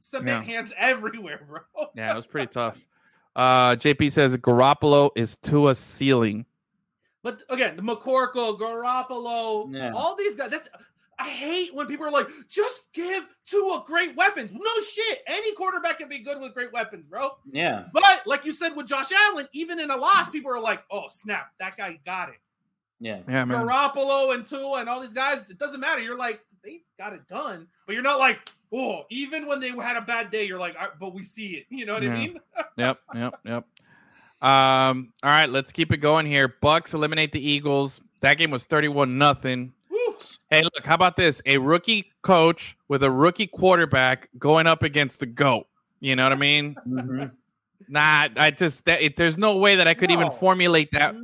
cement hands everywhere, bro. Yeah, it was pretty tough. JP says Garoppolo is to a ceiling. But again, the McCorkle, Garoppolo, all these guys. That's I hate when people are like, just give Tua great weapons. No shit. Any quarterback can be good with great weapons, bro. Yeah. But like you said with Josh Allen, even in a loss, people are like, oh, snap, that guy got it. Yeah. Yeah, man. Garoppolo and Tua and all these guys, it doesn't matter. You're like, they got it done. But you're not like, oh, even when they had a bad day, you're like, but we see it. You know what I mean? Yep. All right, let's keep it going here. Bucks eliminate the Eagles. That game was 31-0. Hey, look, how about this? A rookie coach with a rookie quarterback going up against the GOAT. You know what I mean? Mm-hmm. Nah, there's no way that I could even formulate that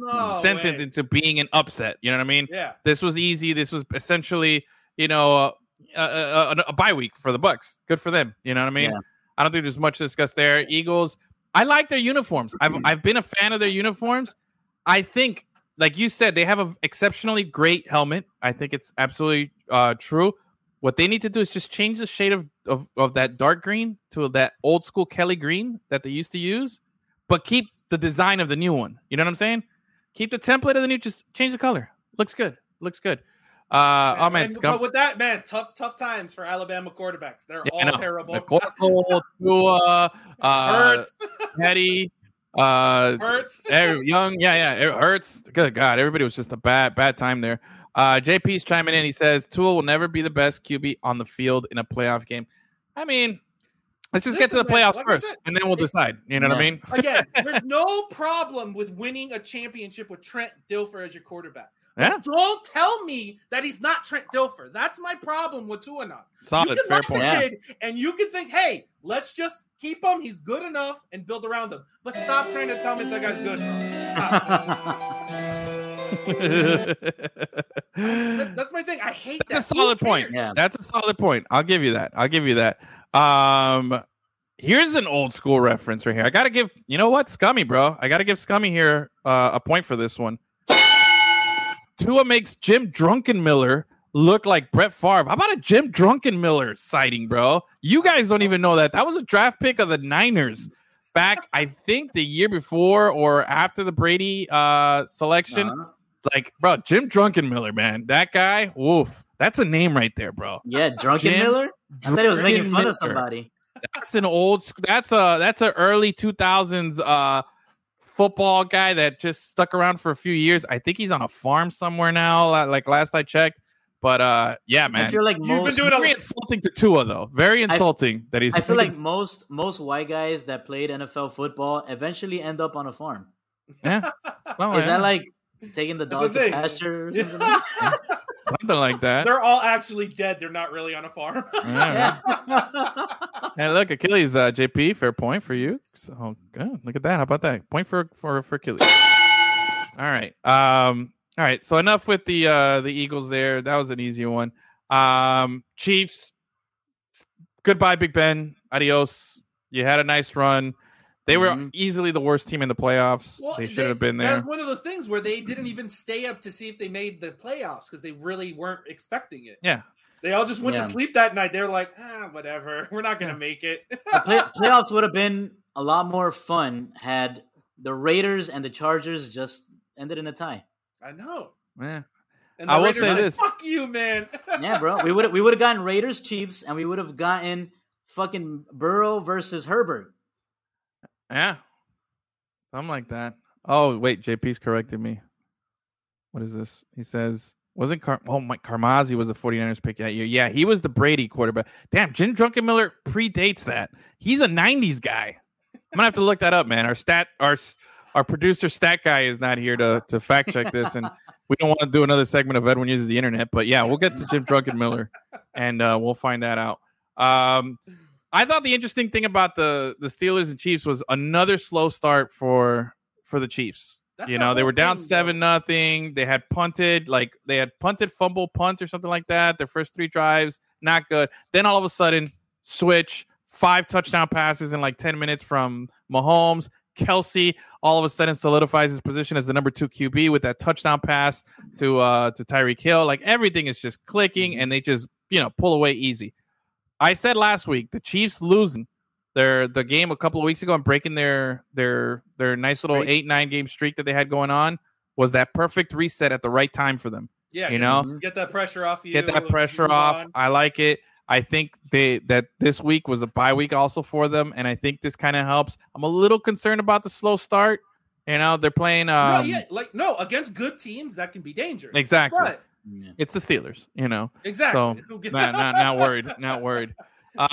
sentence into being an upset. You know what I mean? Yeah. This was easy. This was essentially, a bye week for the Bucks. Good for them. You know what I mean? Yeah. I don't think there's much to discuss there. Eagles, I like their uniforms. I've been a fan of their uniforms. I think, like you said, they have an exceptionally great helmet. I think it's absolutely true. What they need to do is just change the shade of that dark green to that old school Kelly green that they used to use, but keep the design of the new one. You know what I'm saying? Keep the template of the new, just change the color. Looks good. But with that, man, tough times for Alabama quarterbacks. They're all terrible. Corporal, Tua, Hurts, Petty, Hurts, Young. Yeah, it hurts. Good God, everybody was just a bad time there. JP's chiming in. He says, Tua will never be the best QB on the field in a playoff game. I mean, let's just get to the playoffs first, and then we'll decide. You know what I mean? Again, there's no problem with winning a championship with Trent Dilfer as your quarterback. Yeah. Don't tell me that he's not Trent Dilfer. That's my problem with Tua now. Solid, fair point. And you can think, hey, let's just keep him. He's good enough and build around him. But stop trying to tell me that guy's good enough. That's my thing. I hate that. That's a solid point. Yeah. That's a solid point. I'll give you that. Here's an old school reference right here. I gotta give Scummy, bro. I gotta give Scummy here a point for this one. Tua makes Jim Druckenmiller look like Brett Favre. How about a Jim Druckenmiller sighting, bro? You guys don't even know that. That was a draft pick of the Niners back, I think, the year before or after the Brady selection. Uh-huh. Like, bro, Jim Druckenmiller, man. That guy, woof. That's a name right there, bro. Yeah, Druckenmiller? I thought it was making fun of somebody. That's an old – that's an early 2000s football guy that just stuck around for a few years. I think he's on a farm somewhere now, like last I checked. But, yeah, man. I feel like very insulting to Tua, though. Very insulting that he's – I feel like most white guys that played NFL football eventually end up on a farm. Yeah. Well, is that like – taking the dog to pasture or something like that. They're all actually dead. They're not really on a farm. Hey, look, Achilles, JP, fair point for you. So good. Look at that. How about that? Point for Achilles. All right. So enough with the Eagles there. That was an easy one. Chiefs, goodbye, Big Ben. Adios. You had a nice run. They were easily the worst team in the playoffs. Well, they should have been there. That's one of those things where they didn't even stay up to see if they made the playoffs because they really weren't expecting it. Yeah. They all just went to sleep that night. They're like, whatever. We're not going to make it. Playoffs would have been a lot more fun had the Raiders and the Chargers just ended in a tie. I know. Yeah. And I will say this. Fuck you, man. Yeah, bro. We would have gotten Raiders, Chiefs, and we would have gotten fucking Burrow versus Herbert. Yeah, something like that. Oh, wait, JP's corrected me. What is this? He says, wasn't Carmazzi was the 49ers pick that year. Yeah, he was the Brady quarterback. Damn, Jim Druckenmiller predates that. He's a 90s guy. I'm going to have to look that up, man. Our producer stat guy is not here to fact check this, and we don't want to do another segment of Edwin Uses the Internet, but yeah, we'll get to Jim Druckenmiller, and we'll find that out. I thought the interesting thing about the Steelers and Chiefs was another slow start for the Chiefs. That's they were down 7-0. They had punted, fumble, punt, or something like that. Their first three drives, not good. Then all of a sudden, switch, 5 touchdown passes in 10 minutes from Mahomes. Kelsey all of a sudden solidifies his position as the number 2 QB with that touchdown pass to Tyreek Hill. Everything is just clicking, and they just pull away easy. I said last week the Chiefs losing the game a couple of weeks ago and breaking their nice little 8-9 game streak that they had going on was that perfect reset at the right time for them. Yeah, you know, get that pressure off you. Get that pressure off. I like it. I think that this week was a bye week also for them, and I think this kind of helps. I'm a little concerned about the slow start. You know, they're playing. Against good teams that can be dangerous. Exactly. But it's the Steelers. You know, exactly. So not worried. Not worried. All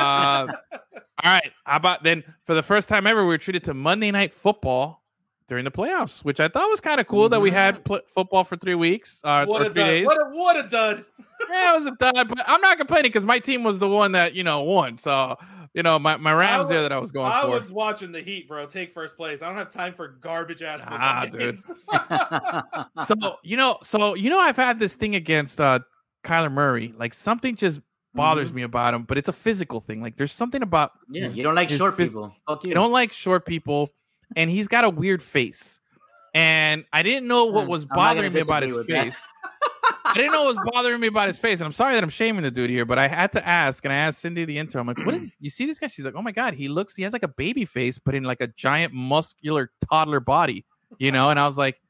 right. How about then? For the first time ever, we were treated to Monday Night Football during the playoffs, which I thought was kind of cool that we had football for 3 weeks or 3 days. What a dud. Yeah, it was a dud, but I'm not complaining because my team was the one that, you know, won. So, you know, my Rams there that I was going for. I was watching the Heat, bro, take first place. I don't have time for garbage ass football games. Dude. So, I've had this thing against Kyler Murray. Like, something just bothers me about him, but it's a physical thing. Like, there's something about you don't like short people. You don't like short people. And he's got a weird face. And I didn't know what was bothering me about his face. I didn't know what was bothering me about his face. And I'm sorry that I'm shaming the dude here, but I had to ask. And I asked Cindy the intern. I'm like, what is, you see this guy? She's like, oh my God, he has like a baby face, but in like a giant muscular toddler body, you know? And I was like,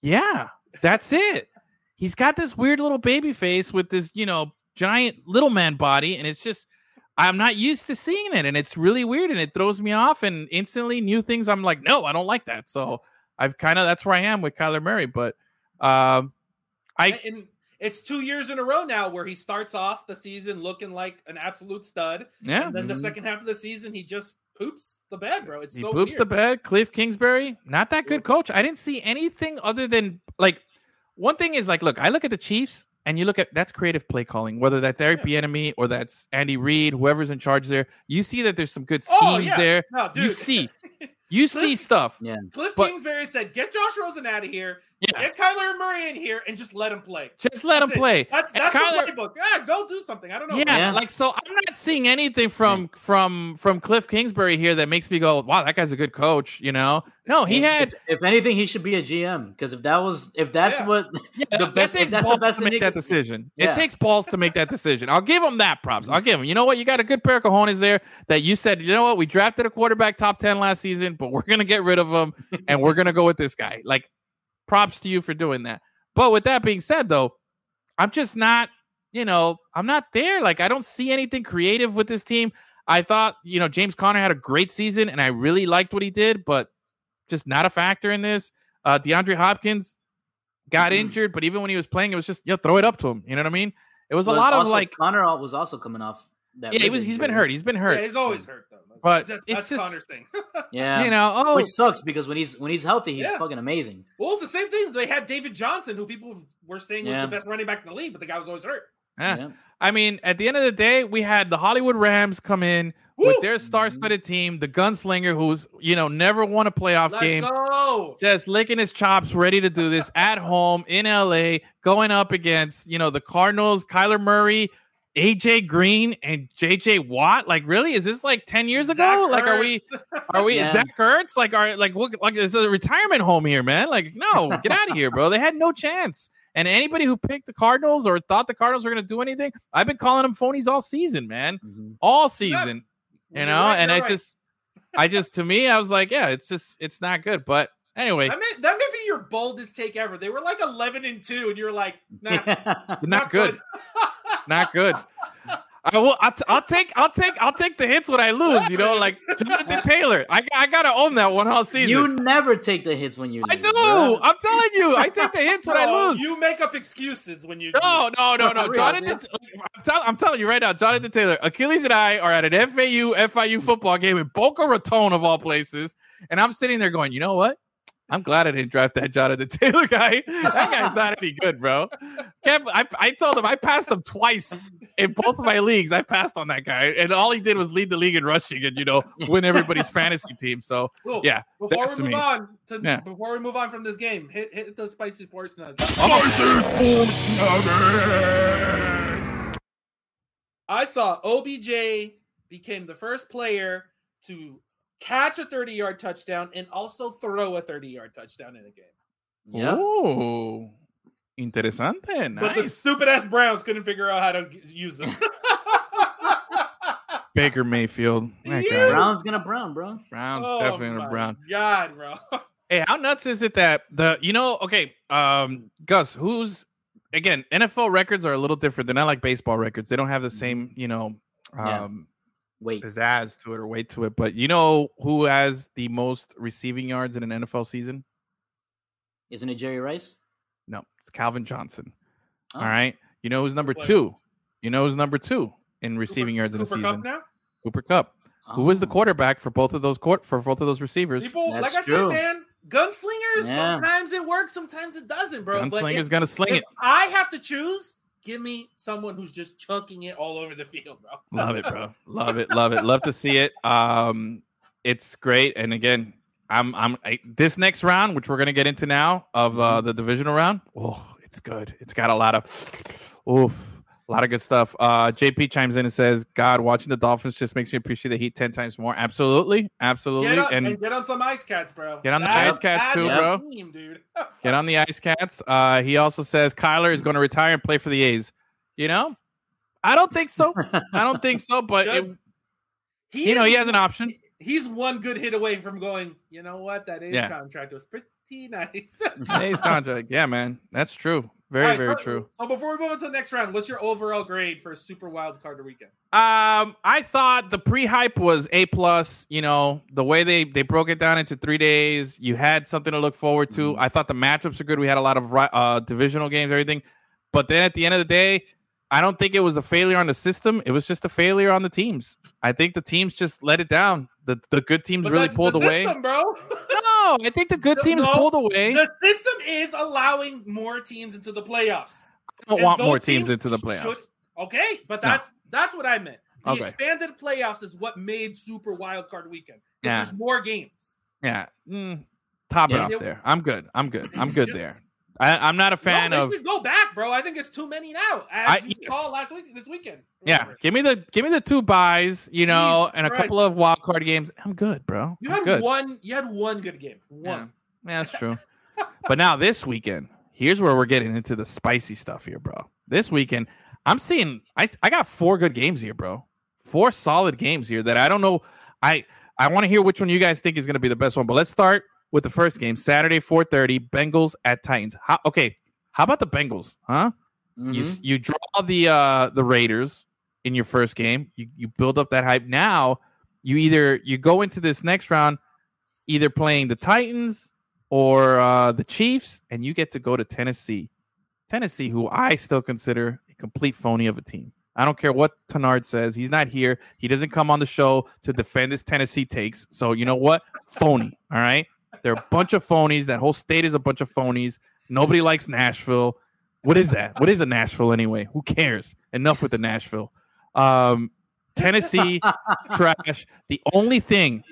yeah, that's it. He's got this weird little baby face with this, you know, giant little man body. And it's just, I'm not used to seeing it, and it's really weird, and it throws me off, and instantly new things. I'm like, no, I don't like that. So I've that's where I am with Kyler Murray, but and it's 2 years in a row now where he starts off the season looking like an absolute stud. Yeah. And then the second half of the season, he just poops the bed, bro. It's so weird. He poops the bed. Cliff Kingsbury, not that good coach. I didn't see anything other than like, one thing is like, look, I look at the Chiefs, and you look at, that's creative play calling, whether that's Eric Bieniemy or that's Andy Reid, whoever's in charge there. You see that there's some good schemes there. No, dude. You see stuff. Yeah. Cliff Kingsbury said, "Get Josh Rosen out of here. Yeah. Get Kyler Murray in here, and just let him play. Just let him play. That's the playbook. Yeah, go do something. I don't know. Yeah, like so. I'm not seeing anything from Cliff Kingsbury here that makes me go, wow, that guy's a good coach. You know? No, he had. If anything, he should be a GM because if that's the best thing to make that decision. Yeah. It takes balls to make that decision. I'll give him that props. I'll give him. You know what? You got a good pair of cojones there that you said. You know what? We drafted a quarterback top 10 last season, but we're gonna get rid of him and we're gonna go with this guy. Like. Props to you for doing that. But with that being said, though, I'm just not, you know, I'm not there. Like, I don't see anything creative with this team. I thought, you know, James Conner had a great season, and I really liked what he did, but just not a factor in this. DeAndre Hopkins got injured, but even when he was playing, it was just, throw it up to him. You know what I mean? It was a lot of, like... Conner was also coming off that. Yeah, he's been hurt. He's been hurt. Yeah, he's always hurt, though. But that's just Connor's thing. Yeah, you know, which sucks because when he's healthy, he's fucking amazing. Well, it's the same thing. They had David Johnson, who people were saying was the best running back in the league, but the guy was always hurt. Yeah. I mean, at the end of the day, we had the Hollywood Rams come in with their star-studded team, the gunslinger, who's never won a playoff game, just licking his chops, ready to do this at home in LA, going up against the Cardinals, Kyler Murray, AJ Green and JJ Watt, like really? Is this like 10 years ago? Like, are we Zach Ertz? Like, it's a retirement home here, man. Like, no, get out of here, bro. They had no chance. And anybody who picked the Cardinals or thought the Cardinals were going to do anything, I've been calling them phonies all season, man. Mm-hmm. All season, you know. Right, and I just, to me, I was like, yeah, it's not good. But anyway, that may be your boldest take ever. They were like 11-2, and you're like, nah, not good. Not good. I will. I'll take the hits when I lose. You know, like Jonathan Taylor. I gotta own that one all season. You never take the hits when you lose. I do. Bro. I'm telling you, I take the hits when I lose. You make up excuses when you. No. Jonathan. I'm telling you right now, Jonathan Taylor. Achilles and I are at an FIU football game in Boca Raton of all places, and I'm sitting there going, you know what? I'm glad I didn't draft that Jonathan Taylor guy. That guy's not any good, bro. I told him I passed him twice in both of my leagues. I passed on that guy, and all he did was lead the league in rushing and win everybody's fantasy team. So yeah. Before we move on from this game, hit the spicy sports nuts. I saw OBJ became the first player to catch a 30-yard touchdown and also throw a 30-yard touchdown in a game. Yeah. Oh, interesante. Nice. But the stupid-ass Browns couldn't figure out how to use them. Baker Mayfield. Brown's going to Brown, bro. Brown's definitely going to Brown. God, bro. Hey, how nuts is it that the, okay, Gus, who's again, NFL records are a little different. They're not like baseball records. They don't have the same, you know, pizzazz to it or weight to it. But you know who has the most receiving yards in an NFL season? Isn't it Jerry Rice? No, it's Calvin Johnson. Oh. All right. You know who's number two? You know who's number two in receiving yards in a season? Cooper Kupp now? Cooper Kupp. Oh. Who was the quarterback for both of those receivers? People, that's like I said, man, gunslingers, sometimes it works, sometimes it doesn't, bro. Gunslinger's going to sling it. I have to choose. Give me someone who's just chucking it all over the field, bro. Love it, bro. Love it, love it. Love to see it. It's great. And again, I this next round, which we're going to get into now of the divisional round. Oh, it's good. It's got a lot of a lot of good stuff. JP chimes in and says, God, watching the Dolphins just makes me appreciate the Heat 10 times more. Absolutely. Absolutely. Get up, and get on some Ice Cats, bro. Get on the Ice Cats too, bro. Team, dude. Get on the Ice Cats. He also says Kyler is going to retire and play for the A's. You know? I don't think so. But he has an option. He's one good hit away from going, you know what? That A's contract was pretty nice. A's contract. Yeah, man. That's true. Very true. So before we move on to the next round, what's your overall grade for a Super Wild Card Weekend? I thought the pre-hype was A+. You know, the way they broke it down into 3 days, you had something to look forward to. I thought the matchups were good. We had a lot of divisional games, everything. But then at the end of the day, I don't think it was a failure on the system. It was just a failure on the teams. I think the teams just let it down. The good teams really pulled away. Bro. No, I think the good teams pulled away. The system is allowing more teams into the playoffs. I don't want more teams into the playoffs. Okay, but that's what I meant. The expanded playoffs is what made Super Wild Card Weekend. There's more games. Yeah. Top it off there. I'm good. I'm good there. I'm not a fan of. We should go back, bro. I think it's too many now. As you called last week, this weekend. Remember. Yeah, give me the two buys, you know, and a couple of wild card games. I'm good, bro. You had one good game. One. Yeah that's true. But now this weekend, here's where we're getting into the spicy stuff here, bro. This weekend, I'm seeing. I got four good games here, bro. Four solid games here that I don't know. I want to hear which one you guys think is going to be the best one. But let's start with the first game, Saturday, 4:30, Bengals at Titans. How about the Bengals, huh? Mm-hmm. You draw the Raiders in your first game. You build up that hype. Now you go into this next round either playing the Titans or the Chiefs, and you get to go to Tennessee. Tennessee, who I still consider a complete phony of a team. I don't care what Tenard says. He's not here. He doesn't come on the show to defend his Tennessee takes. So you know what? Phony, all right? They're a bunch of phonies. That whole state is a bunch of phonies. Nobody likes Nashville. What is that? What is a Nashville anyway? Who cares? Enough with the Nashville. Tennessee trash. The only thing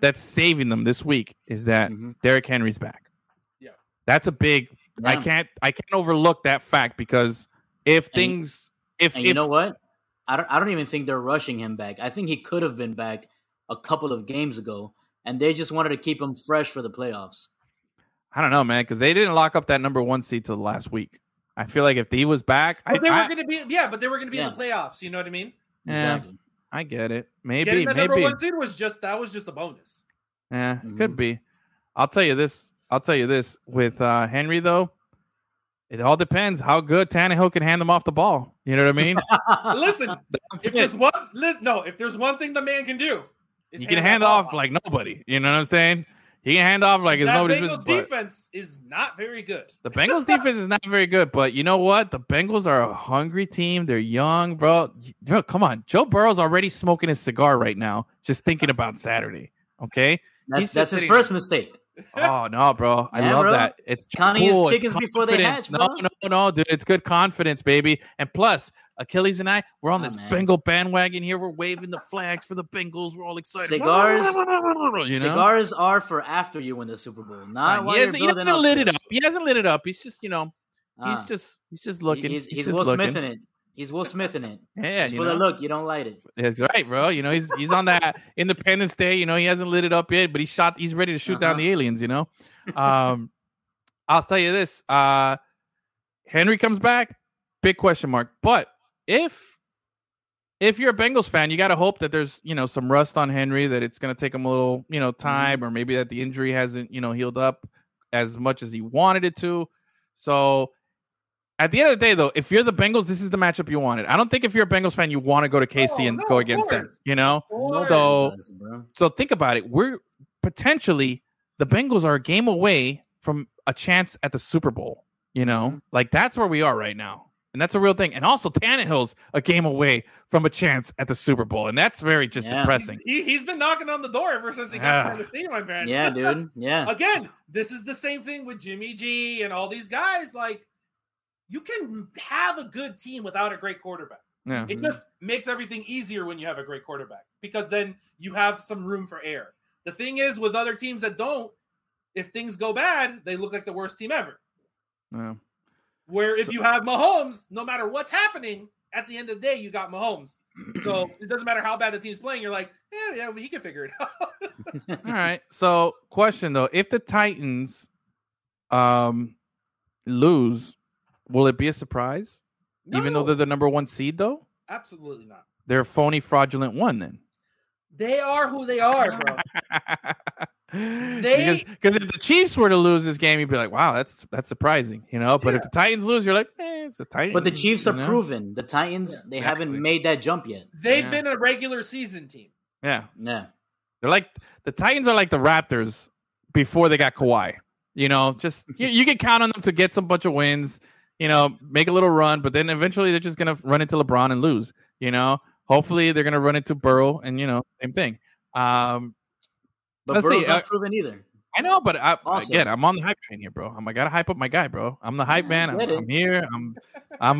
that's saving them this week is that Derrick Henry's back. Yeah, that's a big. Yeah. I can't overlook that fact because you know what? I don't even think they're rushing him back. I think he could have been back a couple of games ago. And they just wanted to keep him fresh for the playoffs. I don't know, man, because they didn't lock up that number one seed till last week. I feel like if he was back, they were going to be in the playoffs. You know what I mean? Yeah, exactly. I get it. Maybe getting that number one seed was just a bonus. Yeah, could be. I'll tell you this with Henry though. It all depends how good Tannehill can hand them off the ball. You know what I mean? Listen, if there's one thing the man can do. He can hand off like nobody. You know what I'm saying? He can hand off like it's nobody's business. The Bengals defense is not very good. The Bengals defense is not very good, but you know what? The Bengals are a hungry team. They're young, bro. Come on. Joe Burrow's already smoking his cigar right now, just thinking about Saturday. Okay? That's his first mistake. Oh, no, bro. I love that. It's counting his chickens before they hatch, bro. No, dude. It's good confidence, baby. And plus, Achilles and I, we're on this Bengal bandwagon here. We're waving the flags for the Bengals. We're all excited. Cigars are for after you win the Super Bowl. He hasn't lit it up. He's just, you know, he's just looking. He's Will Smith in it. He's Will Smith in it. Yeah, just for the look, you don't light it. That's right, bro. You know, he's on that Independence Day. You know, he hasn't lit it up yet, but he's ready to shoot down the aliens. You know, I'll tell you this: Henry comes back, big question mark. But if you're a Bengals fan, you got to hope that there's some rust on Henry, that it's going to take him a little time, or maybe that the injury hasn't healed up as much as he wanted it to. So At the end of the day, though, if you're the Bengals, this is the matchup you wanted. I don't think if you're a Bengals fan, you want to go to KC and go against them, you know? So think about it. We're potentially the Bengals are a game away from a chance at the Super Bowl, you know? Mm-hmm. Like, that's where we are right now. And that's a real thing. And also, Tannehill's a game away from a chance at the Super Bowl. And that's very just depressing. He's been knocking on the door ever since he got started the team, my friend. Yeah, dude. Yeah. Again, this is the same thing with Jimmy G and all these guys. Like, you can have a good team without a great quarterback. Yeah. It just makes everything easier when you have a great quarterback because then you have some room for error. The thing is, with other teams that don't, if things go bad, they look like the worst team ever. Yeah. Where if you have Mahomes, no matter what's happening, at the end of the day, you got Mahomes. So it doesn't matter how bad the team's playing. You're like, yeah, he can figure it out. All right. So question, though. If the Titans lose, will it be a surprise? No. Even though they're the number one seed, though? Absolutely not. They're a phony, fraudulent one, then. They are who they are, bro. Because if the Chiefs were to lose this game, you'd be like, wow, that's surprising, you know? But if the Titans lose, you're like, it's the Titans. But the Chiefs are proven. The Titans, they haven't made that jump yet. They've been a regular season team. Yeah. Yeah. They're like, the Titans are like the Raptors before they got Kawhi. You know, just you can count on them to get some bunch of wins, you know, make a little run, but then eventually they're just going to run into LeBron and lose, you know? Hopefully they're going to run into Burrow and, you know, same thing. But Burrow's not proven either. I know, but again, I'm on the hype train here, bro. I gotta hype up my guy, bro. I'm the hype man. I'm here. Even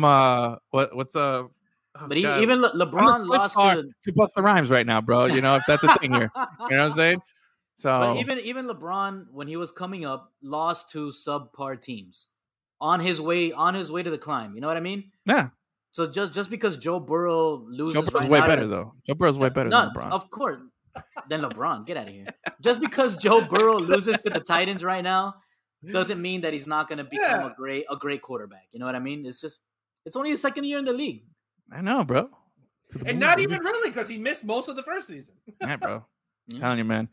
LeBron lost to Busta Rhymes right now, bro. You know, if that's a thing here, you know what I'm saying? So, but even LeBron, when he was coming up, lost to subpar teams on his way to the climb. You know what I mean? Yeah. So just because Joe Burrow loses, Joe Burrow's way better than LeBron, of course. Then LeBron, get out of here. Just because Joe Burrow loses to the Titans right now doesn't mean that he's not going to become a great quarterback. You know what I mean? It's only his second year in the league. I know, bro. And not even really because he missed most of the first season. Yeah, bro. I'm telling you, man.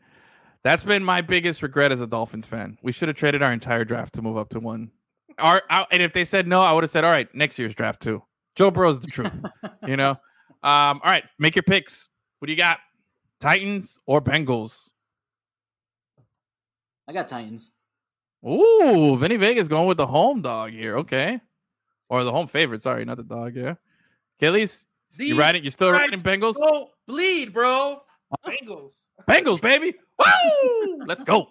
That's been my biggest regret as a Dolphins fan. We should have traded our entire draft to move up to one. And if they said no, I would have said, all right, next year's draft too. Joe Burrow's the truth, you know? All right, make your picks. What do you got? Titans or Bengals? I got Titans. Ooh, Vinny Vegas going with the home dog here. Okay. Or the home favorite. Sorry, not the dog. Yeah. Achilles, you riding? You still riding Bengals? Don't bleed, bro. Bengals. Bengals, baby. Woo! Let's go.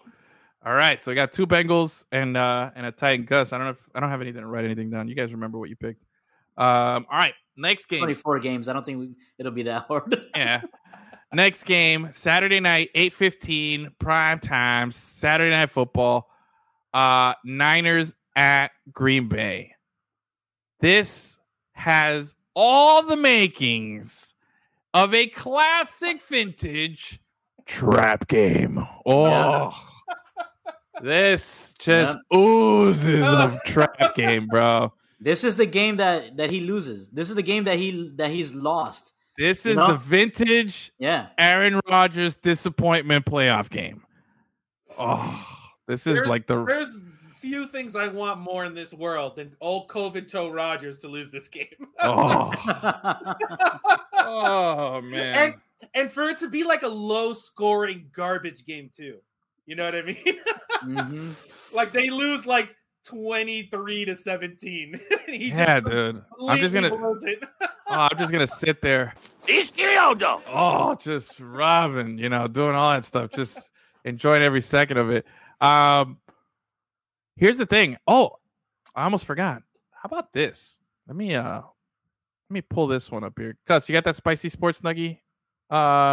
All right. So we got two Bengals and a Titan. Gus, I don't have anything to write anything down. You guys remember what you picked. All right. Next game. 24 games. I don't think it'll be that hard. Yeah. Next game, Saturday night, 8:15, prime time, Saturday Night Football, Niners at Green Bay. This has all the makings of a classic vintage trap game. Oh, this just oozes of trap game, bro. This is the game that he loses. This is the game that he's lost. This is the vintage Aaron Rodgers disappointment playoff game. Oh, this is there's few things I want more in this world than old COVID toe Rodgers to lose this game. Oh, oh man. And for it to be like a low scoring garbage game too. You know what I mean? Mm-hmm. Like they lose like 23-17. Dude. I'm just gonna sit there. Oh, just robbing, you know, doing all that stuff, just enjoying every second of it. Here's the thing. Oh, I almost forgot. How about this? Let me pull this one up here. Cuz, you got that spicy sports nuggie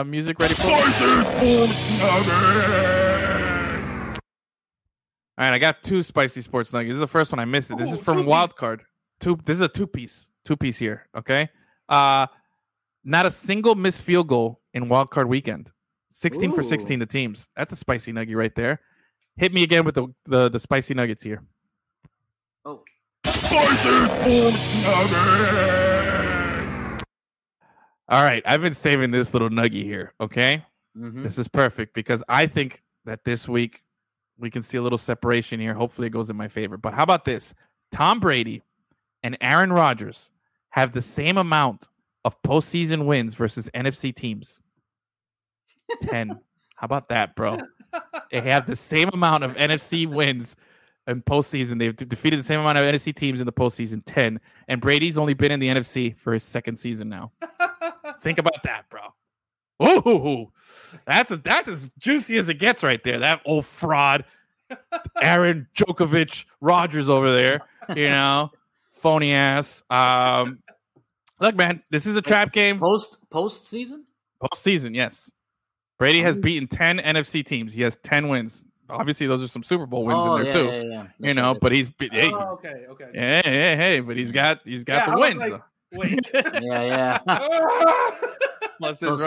music ready for All right, I got two spicy sports nuggets. This is the first one I missed it. This is from Wildcard. This is a two-piece. Two-piece here, okay? Not a single missed field goal in Wildcard weekend. 16 for 16 the teams. That's a spicy nugget right there. Hit me again with the spicy nuggets here. Oh. Spicy sports nugget. All right, I've been saving this little nugget here, okay? Mm-hmm. This is perfect because I think that this week we can see a little separation here. Hopefully it goes in my favor. But how about this? Tom Brady and Aaron Rodgers have the same amount of postseason wins versus NFC teams? 10. How about that, bro? They have the same amount of NFC wins in postseason. They've defeated the same amount of NFC teams in the postseason, 10. And Brady's only been in the NFC for his second season now. Think about that, bro. Ooh, that's as juicy as it gets right there. That old fraud, Aaron Djokovic Rodgers over there, you know, phony ass. Look, man, this is a trap game. Postseason? Postseason, yes. Brady has beaten 10 NFC teams. He has 10 wins. Obviously, those are some Super Bowl wins in there too. You know, but he's okay. Hey, but he's got the wins. Like, wait. yeah. So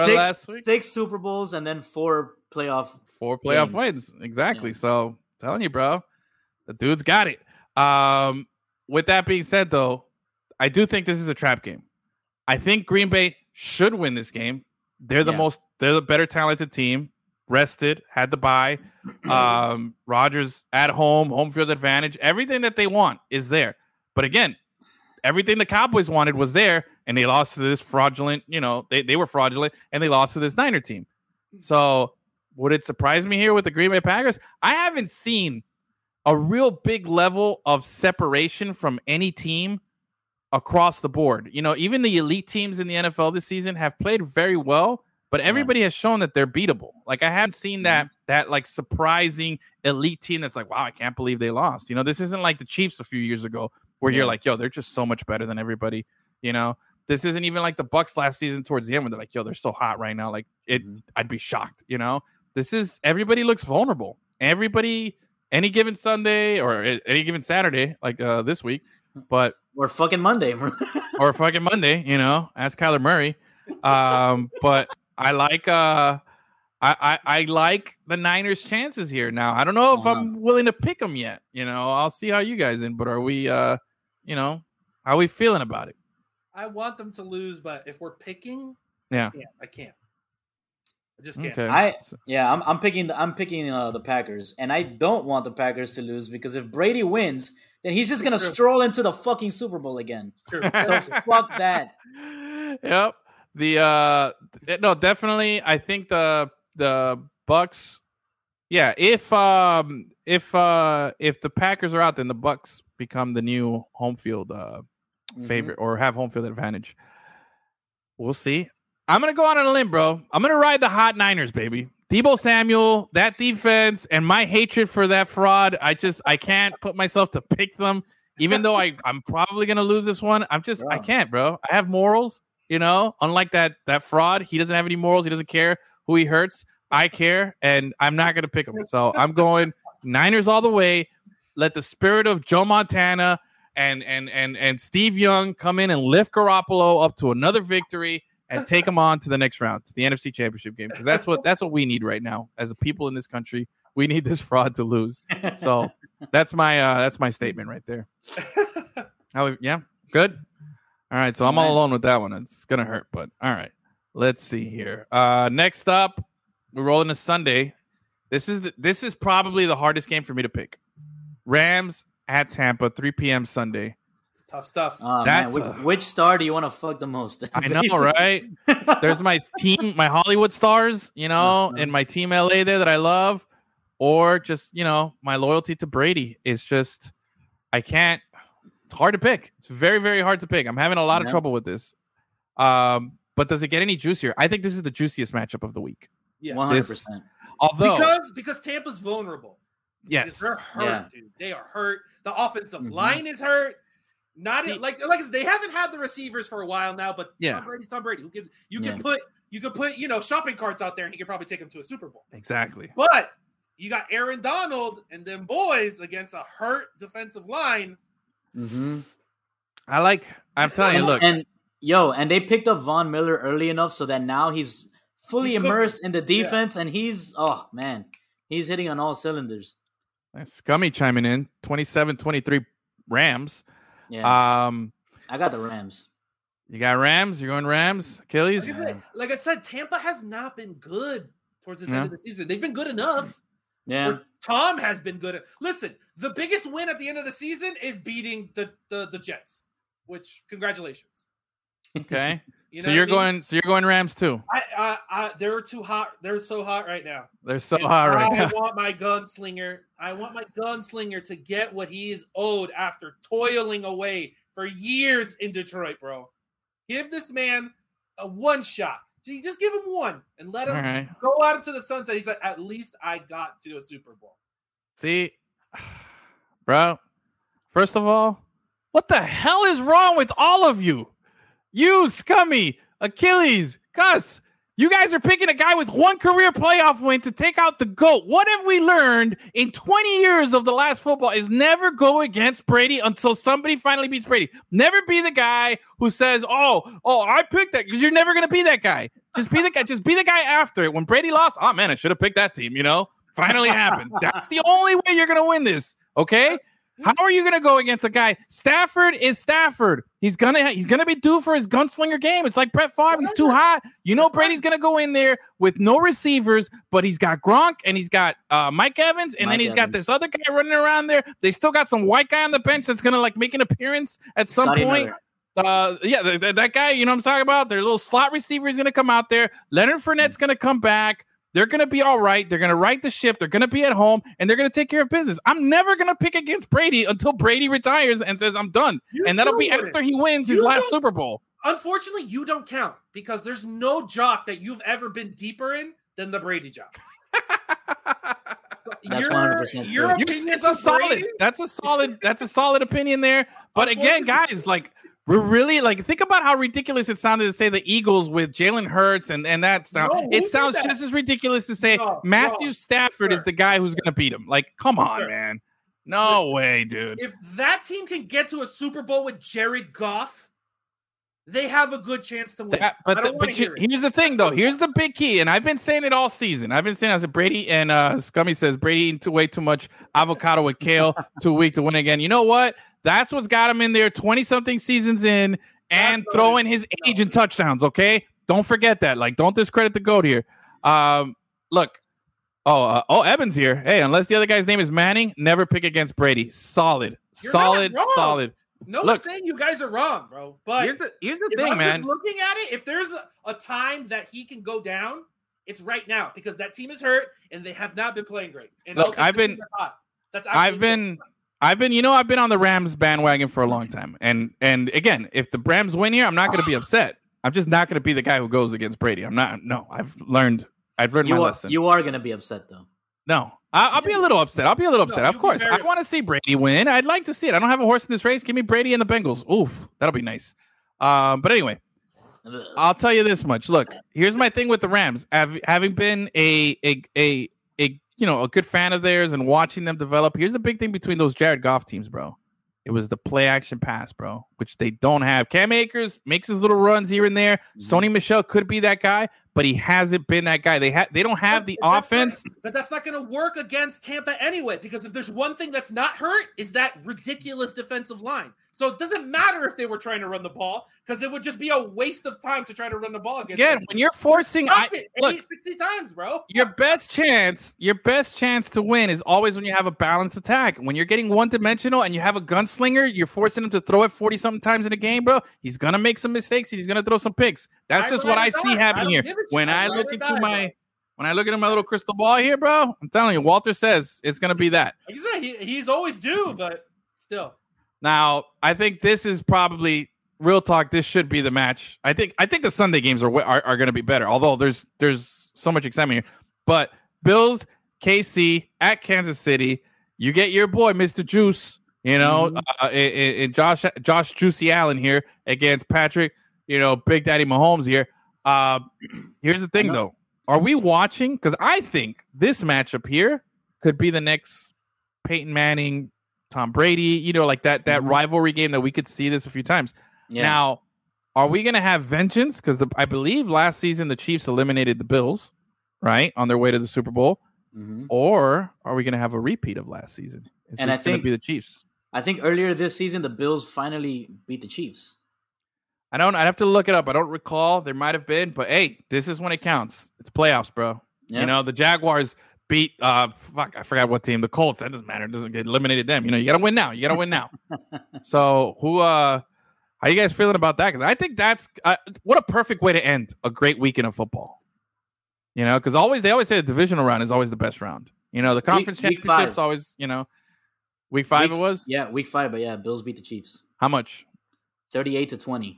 six Super Bowls and then four playoff wins. Exactly. Yeah. So telling you, bro, the dude's got it. With that being said, though, I do think this is a trap game. I think Green Bay should win this game. They're the better talented team. Rested, had the bye. Rodgers at home, home field advantage. Everything that they want is there. But again, everything the Cowboys wanted was there, and they lost to this fraudulent, you know, they were fraudulent, and they lost to this Niner team. So would it surprise me here with the Green Bay Packers? I haven't seen a real big level of separation from any team across the board. You know, even the elite teams in the NFL this season have played very well, but everybody has shown that they're beatable. Like, I haven't seen that like surprising elite team that's like, wow, I can't believe they lost. You know, this isn't like the Chiefs a few years ago where you're like, yo, they're just so much better than everybody. You know, this isn't even like the Bucs last season towards the end when they're like, yo, they're so hot right now. Like, I'd be shocked. You know, this is, everybody looks vulnerable. Everybody, any given Sunday or any given Saturday, like this week, but or fucking Monday, you know, ask Kyler Murray. But I like, I like the Niners' chances here. Now, I don't know if I'm willing to pick them yet. You know, I'll see how you guys in. But are we, you know, how are we feeling about it? I want them to lose, but if we're picking, I can't. I just can't. Okay. I'm picking the Packers, and I don't want the Packers to lose because if Brady wins, then he's just gonna stroll into the fucking Super Bowl again. True. So fuck that. Yep. Definitely. I think the Bucs. Yeah. If the Packers are out, then the Bucs become the new home field favorite or have home field advantage. We'll see. I'm going to go out on a limb, bro. I'm going to ride the hot Niners, baby. Deebo Samuel, that defense and my hatred for that fraud. I can't put myself to pick them, even though I'm probably going to lose this one. I can't, bro. I have morals. You know, unlike that fraud, he doesn't have any morals. He doesn't care who he hurts. I care, and I'm not going to pick him. So I'm going Niners all the way. Let the spirit of Joe Montana and Steve Young come in and lift Garoppolo up to another victory and take him on to the next round, to the NFC Championship game, because that's what we need right now as a people in this country. We need this fraud to lose. So that's my statement right there. Oh, yeah, good. All right, so I'm all alone with that one. It's going to hurt, but all right. Let's see here. Next up, we're rolling a Sunday. This is probably the hardest game for me to pick. Rams at Tampa, 3 p.m. Sunday. It's tough stuff. Oh, that's man. Which star do you want to fuck the most? I know, right? There's my team, my Hollywood stars, you know, and my team LA there that I love, or just, you know, my loyalty to Brady. It's just, I can't. It's hard to pick. It's very, very hard to pick. I'm having a lot of trouble with this. But does it get any juicier? I think this is the juiciest matchup of the week. Yeah, 100%. Because Tampa's vulnerable. Yes. They're hurt, dude. They are hurt. The offensive line is hurt. They haven't had the receivers for a while now, but Tom Brady. Who gives, you can put, you know, shopping carts out there and he could probably take them to a Super Bowl. Exactly. But you got Aaron Donald and them boys against a hurt defensive line. I'm telling you, look. And they picked up Von Miller early enough so that now he's fully immersed in the defense, and he's hitting on all cylinders. That's Scummy chiming in, 27-23 Rams. Yeah. I got the Rams. You got Rams? You're going Rams? Achilles? Like I said, Tampa has not been good towards this end of the season. They've been good enough. Yeah, Tom has been good. Listen, the biggest win at the end of the season is beating the Jets. which congratulations. Okay. You know so you're going. So you're going Rams too. They're too hot. They're so hot right now. They're so hot right now. I want my gunslinger. I want my gunslinger to get what he is owed after toiling away for years in Detroit, bro. Give this man a one shot. Just give him one and let him go out into the sunset. He's like, at least I got to a Super Bowl. See, bro. First of all, what the hell is wrong with all of you? You, Scummy, Achilles, Gus, you guys are picking a guy with one career playoff win to take out the GOAT. What have we learned in 20 years of the last football is never go against Brady until somebody finally beats Brady. Never be the guy who says, oh, I picked that, because you're never going to be that guy. Just be the guy. Just be the guy after it. When Brady lost, oh, man, I should have picked that team, you know? Finally happened. That's the only way you're going to win this, okay? How are you going to go against a guy? Stafford is Stafford. He's gonna be due for his gunslinger game. It's like Brett Favre. He's too hot. You know Brady's going to go in there with no receivers, but he's got Gronk and he's got Mike Evans, and then he's got this other guy running around there. They still got some white guy on the bench that's going to like make an appearance at some point. That guy, you know what I'm talking about? Their little slot receiver is going to come out there. Leonard Fournette's going to come back. They're going to be all right. They're going to right the ship. They're going to be at home, and they're going to take care of business. I'm never going to pick against Brady until Brady retires and says, I'm done. And that'll be after he wins his last Super Bowl. Unfortunately, you don't count because there's no job that you've ever been deeper in than the Brady job. So that's 100%. That's a solid opinion there. But again, guys, like, we're really like, think about how ridiculous it sounded to say the Eagles with Jalen Hurts and that sound. No, it sounds just as ridiculous to say Matthew Stafford is the guy who's going to beat him. Like, come on, man. No way, dude. If that team can get to a Super Bowl with Jared Goff, they have a good chance to win. Here's the thing, though. Here's the big key. And I've been saying it all season. I've been saying, I said, Brady and Scummy says, Brady eating way too much avocado with kale, too weak to win again. You know what? That's what's got him in there 20-something seasons in and throwing his age in touchdowns, okay? Don't forget that. Like, don't discredit the GOAT here. Look. Oh, Evan's here. Hey, unless the other guy's name is Manning, never pick against Brady. Solid. No one's saying you guys are wrong, bro. But here's the thing, man. Looking at it, if there's a time that he can go down, it's right now because that team is hurt and they have not been playing great. And look, I've been on the Rams bandwagon for a long time. And again, if the Rams win here, I'm not going to be upset. I'm just not going to be the guy who goes against Brady. I'm not. No, I've learned my lesson. You are going to be upset, though. No, I'll be a little upset. Of course. I want to see Brady win. I'd like to see it. I don't have a horse in this race. Give me Brady and the Bengals. Oof, that'll be nice. But anyway, I'll tell you this much. Look, here's my thing with the Rams. Having been a good fan of theirs and watching them develop. Here's the big thing between those Jared Goff teams, bro. It was the play action pass, bro, which they don't have. Cam Akers makes his little runs here and there. Sony Michel could be that guy, but he hasn't been that guy. They don't have the offense. But that's not going to work against Tampa anyway, because if there's one thing that's not hurt is that ridiculous defensive line. So it doesn't matter if they were trying to run the ball, because it would just be a waste of time to try to run the ball against them. When you're forcing look, 60 times, bro. Your best chance to win is always when you have a balanced attack. When you're getting one-dimensional and you have a gunslinger, you're forcing him to throw it 40-something times in a game, bro. He's going to make some mistakes and he's going to throw some picks. That's just what I see happening here. When I look into my little crystal ball here, bro, I'm telling you, Walter says it's going to be that. Like you said, he's always due, but still. Now, I think this is probably real talk. This should be the match. I think the Sunday games are going to be better. Although there's so much excitement here, but Bills, KC at Kansas City. You get your boy, Mr. Juice. You know, Josh Juicy Allen here against Patrick. You know, Big Daddy Mahomes here. Here's the thing, though. Are we watching? Because I think this matchup here could be the next Peyton Manning, Tom Brady, you know, like that rivalry game that we could see this a few times. Yeah. Now, are we going to have vengeance? Because I believe last season the Chiefs eliminated the Bills, right, on their way to the Super Bowl. Mm-hmm. Or are we going to have a repeat of last season? Is this going to be the Chiefs? I think earlier this season the Bills finally beat the Chiefs. I'd have to look it up. I don't recall. There might have been, but hey, this is when it counts. It's playoffs, bro. Yep. You know, the Jaguars beat I forgot what team, the Colts. That doesn't matter. It doesn't get eliminated them. You know, you gotta win now. So who How you guys feeling about that? Because I think that's what a perfect way to end a great weekend of football. You know, because they always say the divisional round is always the best round. You know, the conference championships always, you know, week 5 it was? Yeah, week 5. But yeah, Bills beat the Chiefs. How much? 38-20.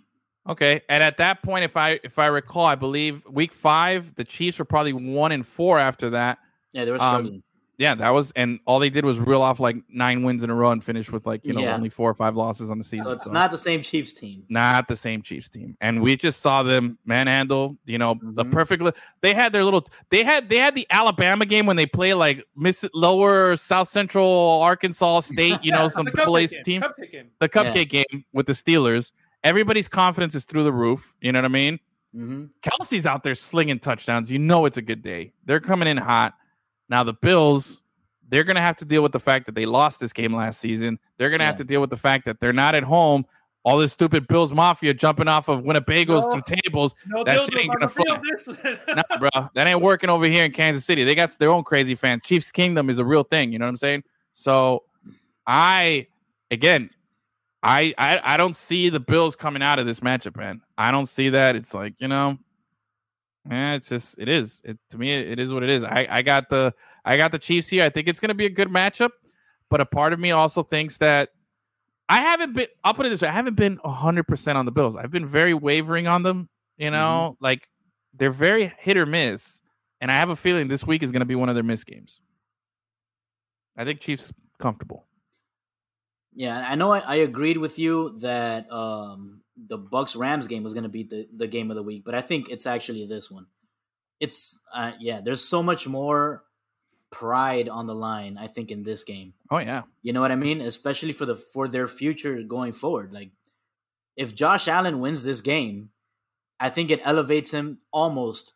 Okay, and at that point, if I recall, I believe week 5, the Chiefs were probably 1-4 after that. Yeah, they were struggling. Yeah, that was, and all they did was reel off like 9 wins in a row and finish with like, you know, only 4 or 5 losses on the season. So it's not the same Chiefs team. Not the same Chiefs team. And we just saw them manhandle, you know, the perfect. They had their little, they had the Alabama game when they play like lower South Central Arkansas State, you know, some place team. The cupcake game with the Steelers. Everybody's confidence is through the roof. You know what I mean? Mm-hmm. Kelsey's out there slinging touchdowns. You know, it's a good day. They're coming in hot. Now, the Bills, they're going to have to deal with the fact that they lost this game last season. They're going to have to deal with the fact that they're not at home. All this stupid Bills Mafia jumping off of Winnebago's through tables. No, that shit ain't going to fly. Nah, bro. That ain't working over here in Kansas City. They got their own crazy fans. Chiefs Kingdom is a real thing. You know what I'm saying? So, I don't see the Bills coming out of this matchup, man. I don't see that. It's like, you know, it's just, it is. To me, it is what it is. I got the Chiefs here. I think it's going to be a good matchup, but a part of me also thinks that I'll put it this way. I haven't been 100% on the Bills. I've been very wavering on them, you know, like they're very hit or miss. And I have a feeling this week is going to be one of their miss games. I think Chiefs comfortable. Yeah, I know I agreed with you that the Bucks-Rams game was going to be the game of the week, but I think it's actually this one. It's, there's so much more pride on the line, I think, in this game. Oh, yeah. You know what I mean? Especially for their future going forward. Like, if Josh Allen wins this game, I think it elevates him almost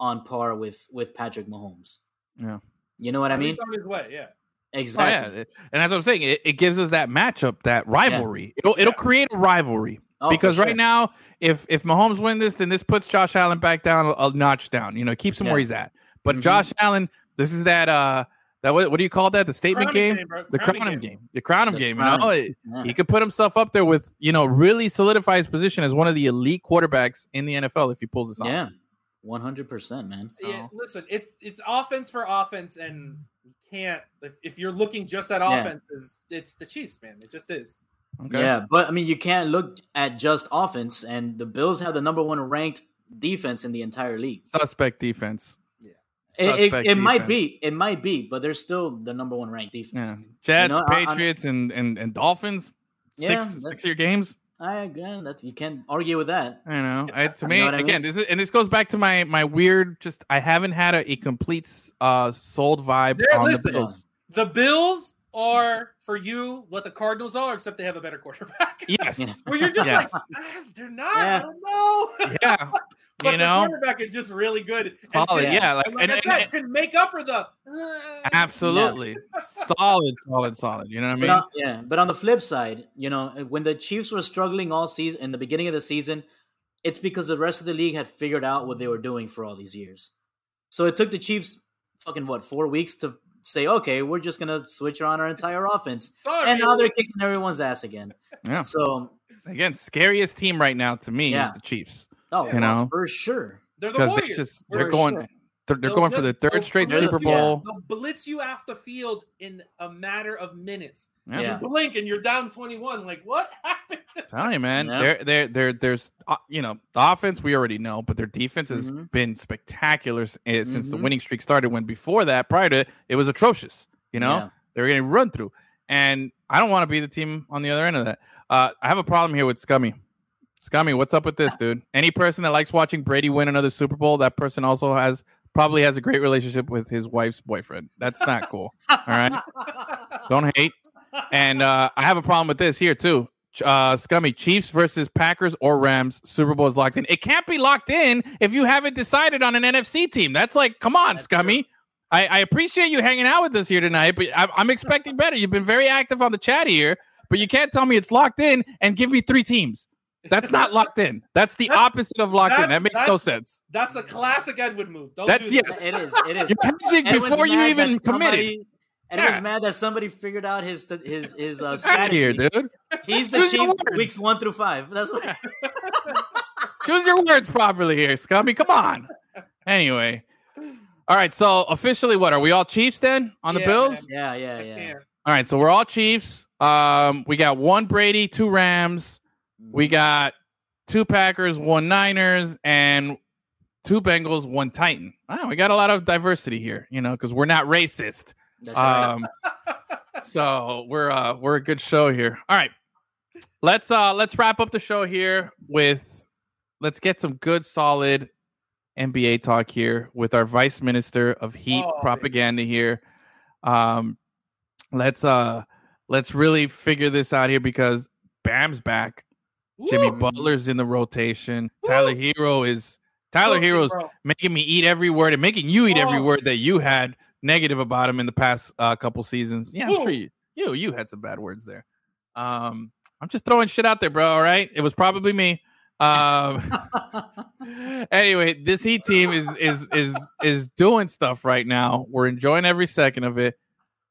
on par with Patrick Mahomes. Yeah. You know what I mean? He's on his way, yeah. Exactly. Oh, yeah. And that's what I'm saying. It gives us that matchup, that rivalry. Yeah. It'll create a rivalry. Oh, because right now, if Mahomes wins this, then this puts Josh Allen back down a notch down. You know, it keeps him where he's at. But Josh Allen, this is that what do you call that? The statement game? The crown game. The crown him game. You know, he could put himself up there with, you know, really solidify his position as one of the elite quarterbacks in the NFL if he pulls this off. Yeah. 100%, man. So. Yeah, listen, it's offense for offense, and you can't if you're looking just at offense, it's the Chiefs, man. It just is. Okay. Yeah, but I mean, you can't look at just offense, and the Bills have the #1 ranked defense in the entire league. Suspect defense. Yeah, it might be, but they're still the #1 ranked defense. Yeah. Jets, you know, Patriots, and Dolphins. Yeah, 6 year games. I agree. You can't argue with that. I know. This goes back to my weird. Just I haven't had a complete sold vibe on the Bills. The Bills are for you what the Cardinals are, except they have a better quarterback. Yes. Where you're just like, they're not. Yeah. I don't know. Yeah. But you know, the quarterback is just really good. Solid. Yeah. Like, and can make up for the. Absolutely. Yeah. Solid. You know what I mean? But on the flip side, you know, when the Chiefs were struggling all season in the beginning of the season, it's because the rest of the league had figured out what they were doing for all these years. So it took the Chiefs 4 weeks to say, okay, we're just going to switch on our entire offense. And now they're kicking everyone's ass again. Yeah. So, again, scariest team right now to me is the Chiefs. Oh, you know, for sure. They're the Warriors. They're going for the third straight Super Bowl. They'll blitz you off the field in a matter of minutes. Yeah. You blink and you're down 21. Like, what happened? I'm telling you, man. Yeah. There's you know, the offense we already know, but their defense has been spectacular since the winning streak started. When before that, prior to it was atrocious. You know, they were getting run through, and I don't want to be the team on the other end of that. I have a problem here with Scummy. Scummy, what's up with this, dude? Any person that likes watching Brady win another Super Bowl, that person also probably has a great relationship with his wife's boyfriend. That's not cool. All right? Don't hate. And I have a problem with this here, too. Scummy, Chiefs versus Packers or Rams, Super Bowl is locked in. It can't be locked in if you haven't decided on an NFC team. That's like, come on, that's Scummy. True. I appreciate you hanging out with us here tonight, but I'm expecting better. You've been very active on the chat here, but you can't tell me it's locked in and give me 3 teams. That's not locked in. That's the opposite of locked in. That makes no sense. That's a classic Edwin move. Don't do that. Yes. It is. You're hedging before you even committed. And he was mad that somebody figured out his strategy. Here, dude. He's the Chiefs weeks 1 through 5. That's what. Choose your words properly here, Scummy. Come on. Anyway. All right. So officially, what are we all Chiefs then on the Bills? Man. Yeah. All right. So we're all Chiefs. We got one Brady, 2 Rams. We got 2 Packers, 1 Niners, and 2 Bengals, 1 Titan. Wow, we got a lot of diversity here, you know, because we're not racist. So we're a good show here. All right, let's wrap up the show here with let's get some good solid NBA talk here with our Vice Minister of Heat Propaganda here. Let's really figure this out here because Bam's back, Jimmy Butler's in the rotation, Tyler Hero's making me eat every word and making you eat every word that you had. Negative about him in the past couple seasons. Yeah, I'm sure you had some bad words there. I'm just throwing shit out there, bro. All right, it was probably me. Anyway, this Heat team is doing stuff right now. We're enjoying every second of it.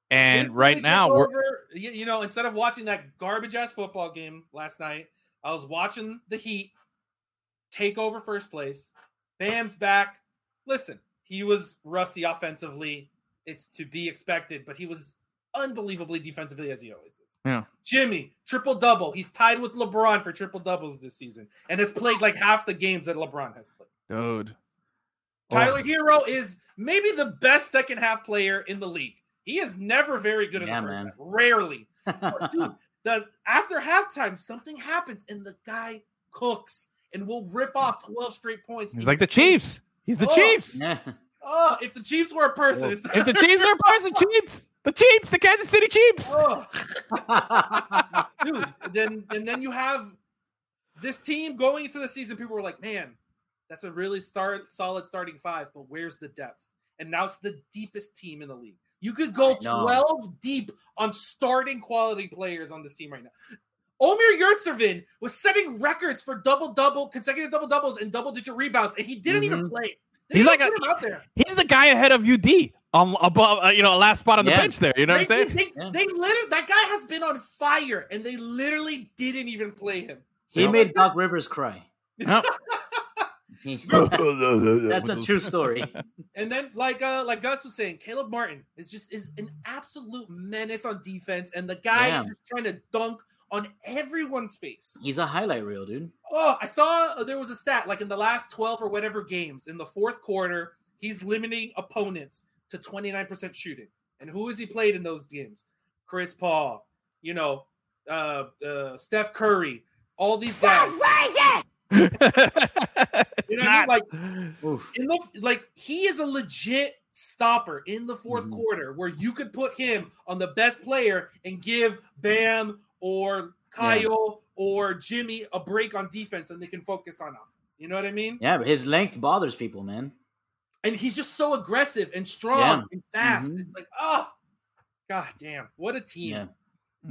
And right now, we're instead of watching that garbage ass football game last night, I was watching the Heat take over first place. Bam's back. Listen, he was rusty offensively. It's to be expected, but he was unbelievably defensively, as he always is. Yeah. Jimmy, triple-double. He's tied with LeBron for triple-doubles this season and has played like half the games that LeBron has played. Dude. Tyler Hero is maybe the best second-half player in the league. He is never very good in the first half. Rarely. But dude, after halftime, something happens, and the guy cooks and will rip off 12 straight points. He's like the Chiefs. He's the Chiefs. Oh, if the Chiefs were a person. If the Chiefs were a person, Chiefs. The Chiefs, the Kansas City Chiefs. Oh. Dude, then you have this team going into the season. People were like, man, that's a really solid starting five, but where's the depth? And now it's the deepest team in the league. You could go 12 deep on starting quality players on this team right now. Omer Yurtseven was setting records for consecutive double-doubles and double-digit rebounds, and he didn't even play. He's like out there. He's the guy ahead of UD above, last spot on the bench there. You know what I'm saying? They literally, that guy has been on fire, and they literally didn't even play him. He made Doc Rivers cry. Nope. That's a true story. And then, like Gus was saying, Caleb Martin is an absolute menace on defense, and the guy is just trying to dunk on everyone's face. He's a highlight reel, dude. Oh, I saw there was a stat, like in the last 12 or whatever games, in the fourth quarter, he's limiting opponents to 29% shooting. And who has he played in those games? Chris Paul, Steph Curry, all these guys. He is a legit stopper in the fourth quarter where you could put him on the best player and give Bam or Kyle or Jimmy a break on defense, and they can focus on offense. You know what I mean? Yeah, but his length bothers people, man. And he's just so aggressive and strong and fast. It's like, god damn, what a team. Yeah.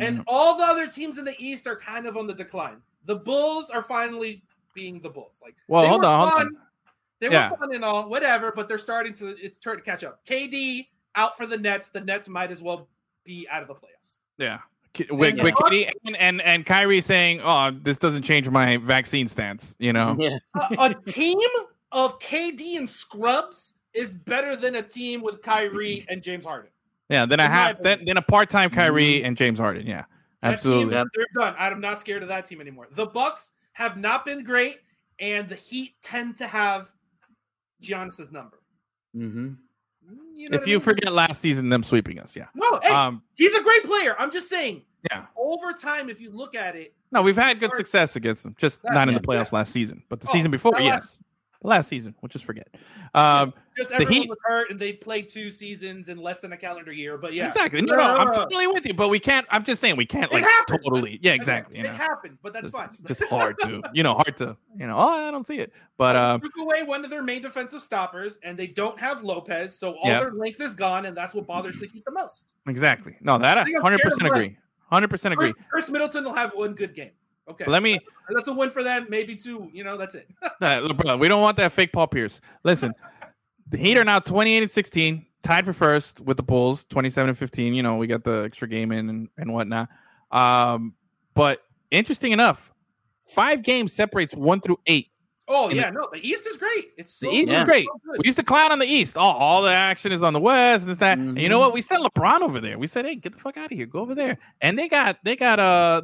And all the other teams in the East are kind of on the decline. The Bulls are finally being the Bulls. Like, hold on. They were fun and all, whatever, but they're starting to catch up. KD out for the Nets. The Nets might as well be out of the playoffs. Yeah. With Katie and Kyrie saying, this doesn't change my vaccine stance, A team of KD and scrubs is better than a team with Kyrie and James Harden. Yeah, then a part-time Kyrie and James Harden, yeah. Absolutely. That team, they're done. I'm not scared of that team anymore. The Bucks have not been great, and the Heat tend to have Giannis's number. Mm-hmm. You know forget last season, them sweeping us, yeah. No, hey, he's a great player. I'm just saying. Yeah. Over time, if you look at it. No, we've had good success against them. Just not in the playoffs last season. But the season before, yes. The last season, we'll just forget. Just everyone was hurt, and they played 2 seasons in less than a calendar year. But yeah. Exactly. No, I'm totally with you. But we can't. I'm just saying we can't, totally. Yeah, exactly. It happened, but that's fine. Just hard to, hard to, I don't see it. But took away one of their main defensive stoppers, and they don't have Lopez, so all their length is gone, and that's what bothers the Heat the most. Exactly. No, that I 100% agree. 100% agree. Chris Middleton will have one good game. Okay, that's a win for them. Maybe 2. That's it. We don't want that fake Paul Pierce. Listen, the Heat are now 28-16, tied for first with the Bulls, 27-15. You know, we got the extra game in and whatnot. But interesting enough, 5 games separates 1 through 8. Oh, yeah. No, the East is great. It's so, the East is great. So we used to clown on the East. All the action is on the West and this, that. Mm-hmm. And you know what? We sent LeBron over there. We said, hey, get the fuck out of here. Go over there. And they got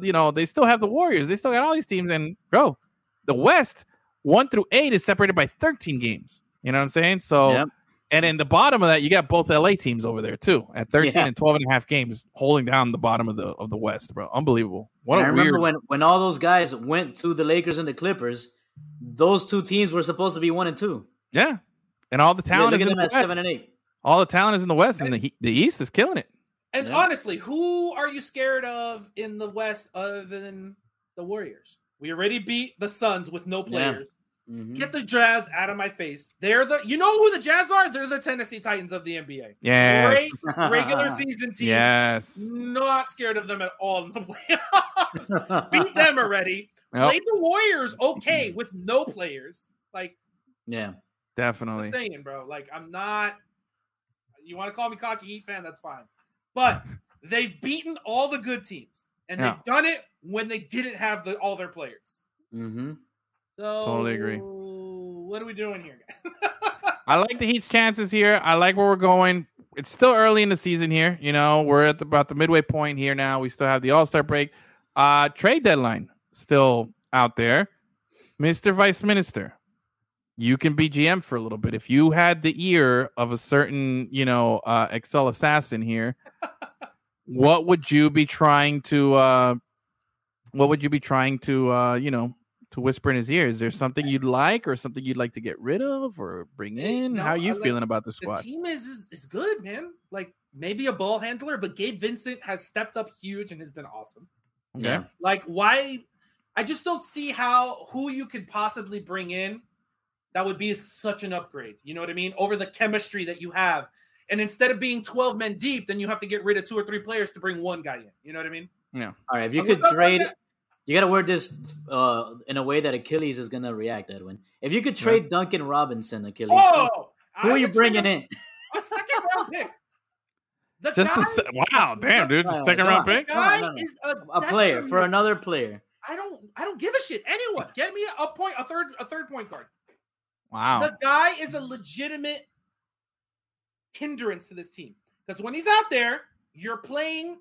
you know, they still have the Warriors. They still got all these teams. And, bro, the West, 1 through 8, is separated by 13 games. You know what I'm saying? So, yep. And in the bottom of that, you got both LA teams over there, too, at 13 and 12 and a half games, holding down the bottom of the West, bro. Unbelievable. What a remember when all those guys went to the Lakers and the Clippers, those two teams were supposed to be 1 and 2. Yeah, and all the talent is in the West. 7 and 8. All the talent is in the West, and the East is killing it. And honestly, who are you scared of in the West other than the Warriors? We already beat the Suns with no players. Yeah. Mm-hmm. Get the Jazz out of my face. They're you know who the Jazz are? They're the Tennessee Titans of the NBA. Yes. Great regular season team. Yes. Not scared of them at all in the playoffs. Beat them already. Yep. Played the Warriors okay with no players. Like, yeah, definitely. I'm just saying, bro. Like, I'm not. You want to call me cocky Heat fan? That's fine. But they've beaten all the good teams, and they've done it when they didn't have all their players. Mm-hmm. So, totally agree. What are we doing here, guys? I like the Heat's chances here. I like where we're going. It's still early in the season here. You know, we're at about the midway point here now. We still have the All-Star break, trade deadline. Still out there. Mr. Vice Minister, you can be GM for a little bit. If you had the ear of a certain, you know, Excel assassin here, what would you be trying to, you know, to whisper in his ear? Is there something you'd like or something you'd like to get rid of or bring in? How are you feeling about the squad? The team is good, man. Like, maybe a ball handler, but Gabe Vincent has stepped up huge and has been awesome. Okay. Yeah. Like, why... I just don't see who you could possibly bring in that would be such an upgrade. You know what I mean? Over the chemistry that you have. And instead of being 12 men deep, then you have to get rid of 2 or 3 players to bring one guy in. You know what I mean? Yeah. All right. If you could trade, you got to word this in a way that Achilles is going to react, Edwin. If you could trade Duncan Robinson, Achilles, who are you bringing in? A second round pick. Second round pick. Guy is a player for another player. I don't give a shit. Anyone, get me a third point guard. Wow. The guy is a legitimate hindrance to this team. Because when he's out there, you're playing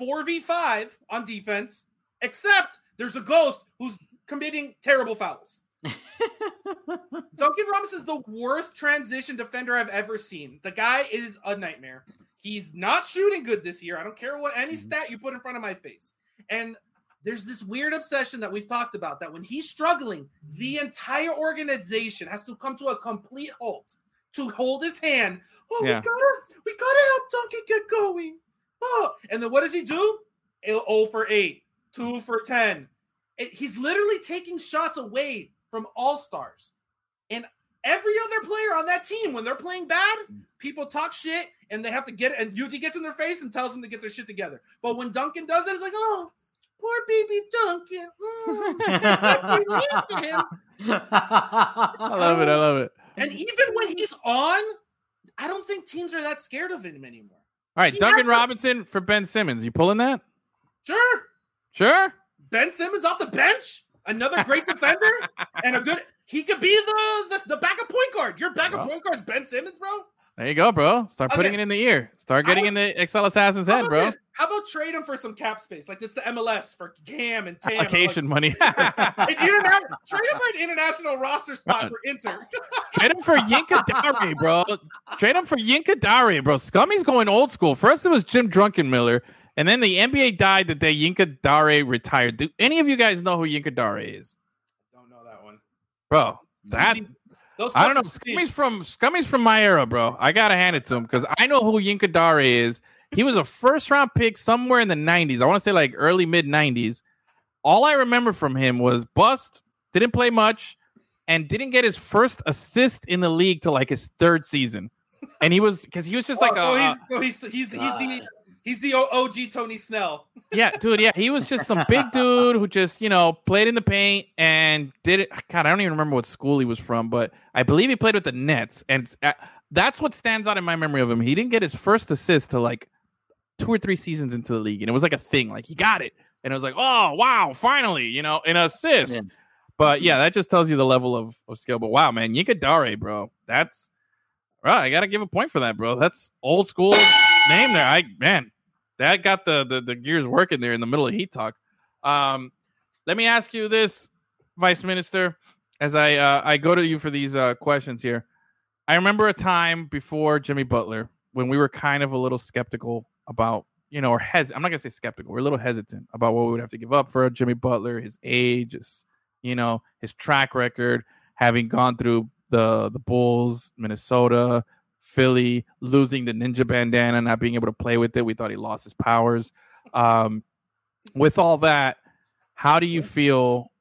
4v5 on defense, except there's a ghost who's committing terrible fouls. Duncan Robinson is the worst transition defender I've ever seen. The guy is a nightmare. He's not shooting good this year. I don't care what any stat you put in front of my face. And there's this weird obsession that we've talked about that when he's struggling, the entire organization has to come to a complete halt to hold his hand. Oh, we gotta help Duncan get going. Oh, and then what does he do? 0 for 8, 2 for 10. He's literally taking shots away from all-stars. And every other player on that team, when they're playing bad, people talk shit and they have to get it. And UT gets in their face and tells them to get their shit together. But when Duncan does it, it's like, oh, poor baby Duncan. I love it. And even when he's on, I don't think teams are that scared of him anymore. All right, Duncan Robinson for Ben Simmons. You pulling that? Sure. Ben Simmons off the bench, another great defender, and a good. He could be the backup point guard. Your backup point guard is Ben Simmons, bro. There you go, bro. Start putting it in the ear. Start getting in the Excel assassin's head, bro. How about trade him for some cap space? Like, it's the MLS for Cam and Tam. Allocation money. Trade him for an international roster spot for Inter. Trade him for Yinka Dare, bro. Scummy's going old school. First, it was Jim Druckenmiller, and then the NBA died the day Yinka Dare retired. Do any of you guys know who Yinka Dare is? I don't know that one. Bro, that... I don't know. Scummy's from my era, bro. I gotta hand it to him because I know who Yinka Dare is. He was a first-round pick somewhere in the 90s. I want to say like early mid-90s. All I remember from him was bust, didn't play much, and didn't get his first assist in the league till like his 3rd season. And he was he's the OG Tony Snell. Yeah, dude. Yeah, he was just some big dude who just, you know, played in the paint and did it. God, I don't even remember what school he was from, but I believe he played with the Nets. And That's what stands out in my memory of him. He didn't get his first assist to like 2 or 3 seasons into the league. And it was like a thing, like he got it. And it was like, oh, wow, finally, you know, an assist. Man. But yeah, that just tells you the level of skill. But wow, man, Yekadare, bro. That's right. I got to give a point for that, bro. That's old school name there. That got the gears working there in the middle of heat talk. Let me ask you this, Vice Minister, as I go to you for these questions here. I remember a time before Jimmy Butler when we were kind of a little skeptical about, you know, I'm not going to say skeptical. We're a little hesitant about what we would have to give up for Jimmy Butler, his age, his, you know, his track record, having gone through the Bulls, Minnesota, Philly, losing the ninja bandana, not being able to play with it. We thought he lost his powers. With all that, how do you feel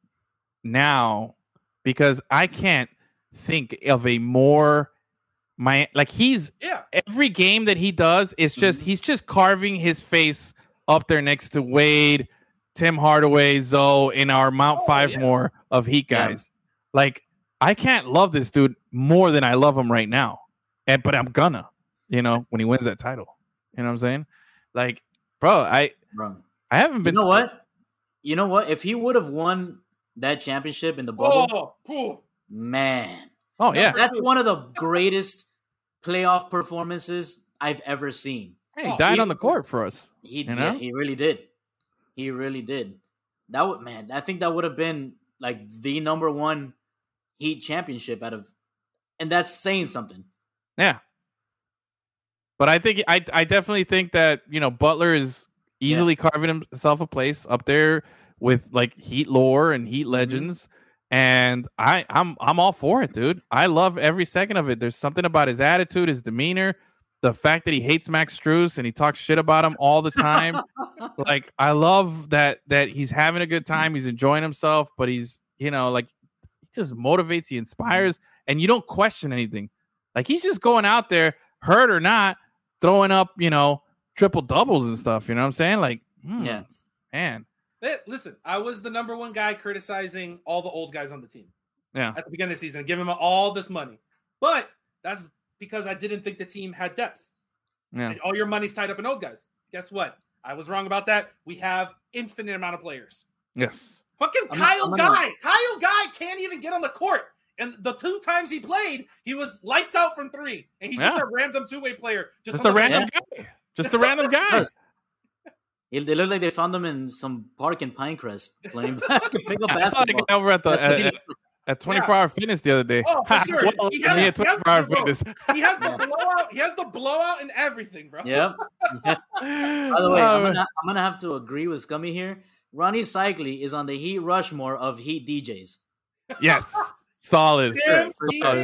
now? Because I can't think of a more every game that he does, it's just he's just carving his face up there next to Wade, Tim Hardaway, Zoe in our Mount Five more of Heat guys. Yeah. Like, I can't love this dude more than I love him right now. But I'm gonna, you know, when he wins that title. You know what I'm saying? Like, bro, I haven't been. You know what? If he would have won that championship in the bubble, man. Oh, yeah. That's one of the greatest playoff performances I've ever seen. Hey, he died on the court for us. He did. Know? He really did. He really did. I think that would have been like the number one Heat championship and that's saying something. Yeah. But I think I definitely think that, you know, Butler is easily carving himself a place up there with like Heat lore and Heat legends. And I'm all for it, dude. I love every second of it. There's something about his attitude, his demeanor, the fact that he hates Max Strus and he talks shit about him all the time. Like, I love that he's having a good time. He's enjoying himself, but he's, you know, like, he just motivates, he inspires, and you don't question anything. Like, he's just going out there, hurt or not, throwing up, you know, triple doubles and stuff. You know what I'm saying? Like, man. Listen, I was the number one guy criticizing all the old guys on the team. Yeah, at the beginning of the season, giving them all this money. But that's because I didn't think the team had depth. Yeah. And all your money's tied up in old guys. Guess what? I was wrong about that. We have infinite amount of players. Yes. Fucking Kyle Guy can't even get on the court. And the 2 times he played, he was lights out from 3. And he's just a random 2-way player. Just a random guy. Just a random guy. They look like they found them in some park in Pinecrest playing basketball. I saw a guy over at 24-hour fitness the other day. Oh, for sure. Well, he has the blowout. He has the blowout and everything, bro. Yeah. By the way, I'm gonna have to agree with Scummy here. Ronnie Cycli is on the Heat Rushmore of Heat DJs. Yes. Solid. DJ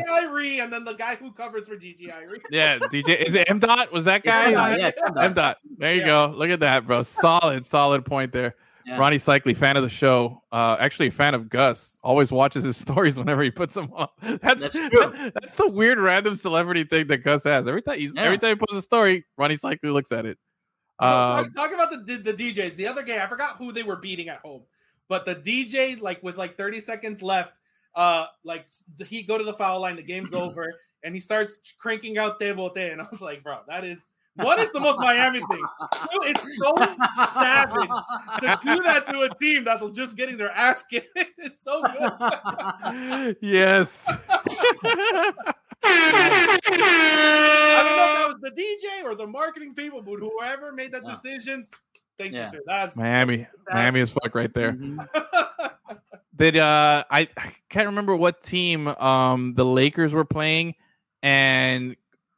Irie, and then the guy who covers for DJ Irie. Yeah, DJ. Is it M.Dot? Was that guy? M.Dot. There you go. Look at that, bro. Solid point there. Yeah. Ronnie Cycli, fan of the show. Actually, a fan of Gus. Always watches his stories whenever he puts them on. That's true. That's the weird random celebrity thing that Gus has. Every time he posts a story, Ronnie Cycli looks at it. Talk about the DJs. The other guy, I forgot who they were beating at home. But the DJ, like with like 30 seconds left, he go to the foul line, the game's over, and he starts cranking out Tebote, and I was like, bro, that is one is the most Miami thing. 2, it's so savage to do that to a team that's just getting their ass kicked. It's so good. Yes. I don't know if that was the DJ or the marketing people, but whoever made that decision, thank you, sir. That's Miami as fuck right there. Mm-hmm. Did I can't remember what team the Lakers were playing, and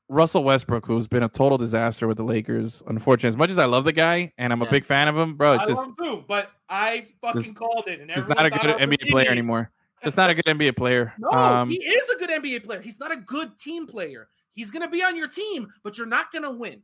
Russell Westbrook, who's been a total disaster with the Lakers, unfortunately, as much as I love the guy and I'm a big fan of him, bro. I love him too, but I fucking called it. And he's not a good NBA player anymore. Just not a good NBA player. No, he is a good NBA player. He's not a good team player. He's gonna be on your team, but you're not gonna win.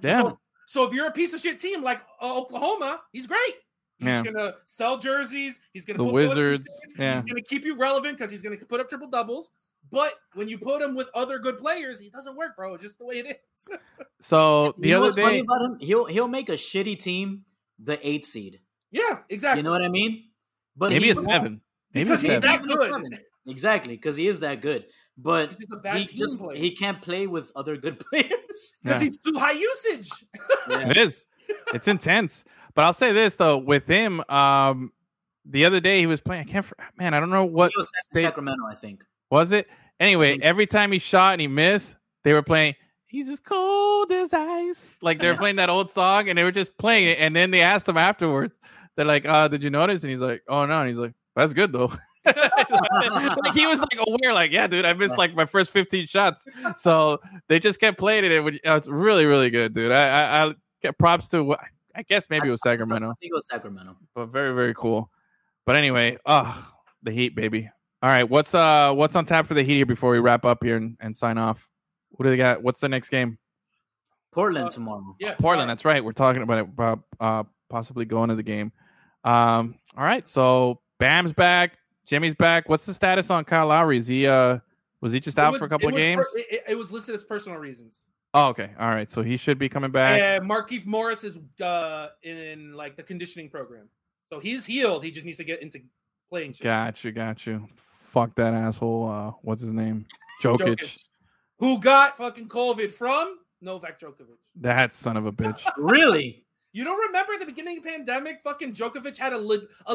Damn. So if you're a piece of shit team like Oklahoma, he's great. He's going to sell jerseys. He's going to put Wizards. He's going to keep you relevant because he's going to put up triple doubles. But when you put him with other good players, he doesn't work, bro. It's just the way it is. So the other day, funny about him? He'll make a shitty team the 8th seed. Yeah, exactly. You know what I mean? But maybe a 7. Maybe a 7. He's that good. Exactly, because he is that good. But he can't play with other good players because he's too high usage. Yeah. It is. It's intense. But I'll say this though, with him, the other day he was playing. I don't know what. He was at Sacramento, I think. Was it? Anyway, every time he shot and he missed, they were playing. He's as cold as ice. Like they're playing that old song, and they were just playing it. And then they asked him afterwards. They're like, "Did you notice?" And he's like, "Oh no." And he's like, "That's good though." Like he was like aware, like, yeah, dude, I missed like my first 15 shots. So they just kept playing it. It's really, really good, dude. I get props to. I guess maybe it was Sacramento. I think it was Sacramento. But very, very cool. But anyway, the Heat, baby. All right, what's on tap for the Heat here before we wrap up here and sign off? What do they got? What's the next game? Portland tomorrow. Yeah, Portland. That's right. We're talking about it. Possibly going to the game. All right. So Bam's back. Jimmy's back. What's the status on Kyle Lowry? Is he was he just out for a couple of games? It was listed as personal reasons. Oh, okay. All right. So he should be coming back. Yeah, Markieff Morris is in like the conditioning program. So he's healed. He just needs to get into playing shape. Got you. Fuck that asshole. What's his name? Jokic. Who got fucking COVID from Novak Djokovic. That son of a bitch. Really? You don't remember at the beginning of the pandemic, fucking Djokovic had a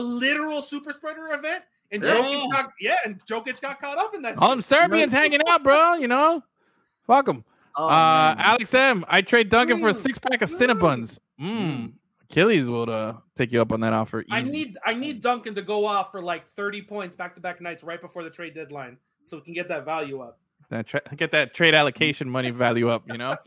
literal super spreader event? And Jokic got caught up in that. All them Serbians hanging out, bro. You know? Fuck them. Alex M., I trade Duncan for a six-pack of Cinnabons. Achilles will take you up on that offer. Easy. I need Duncan to go off for like 30 points back-to-back nights right before the trade deadline so we can get that value up. Get that trade allocation money value up, you know?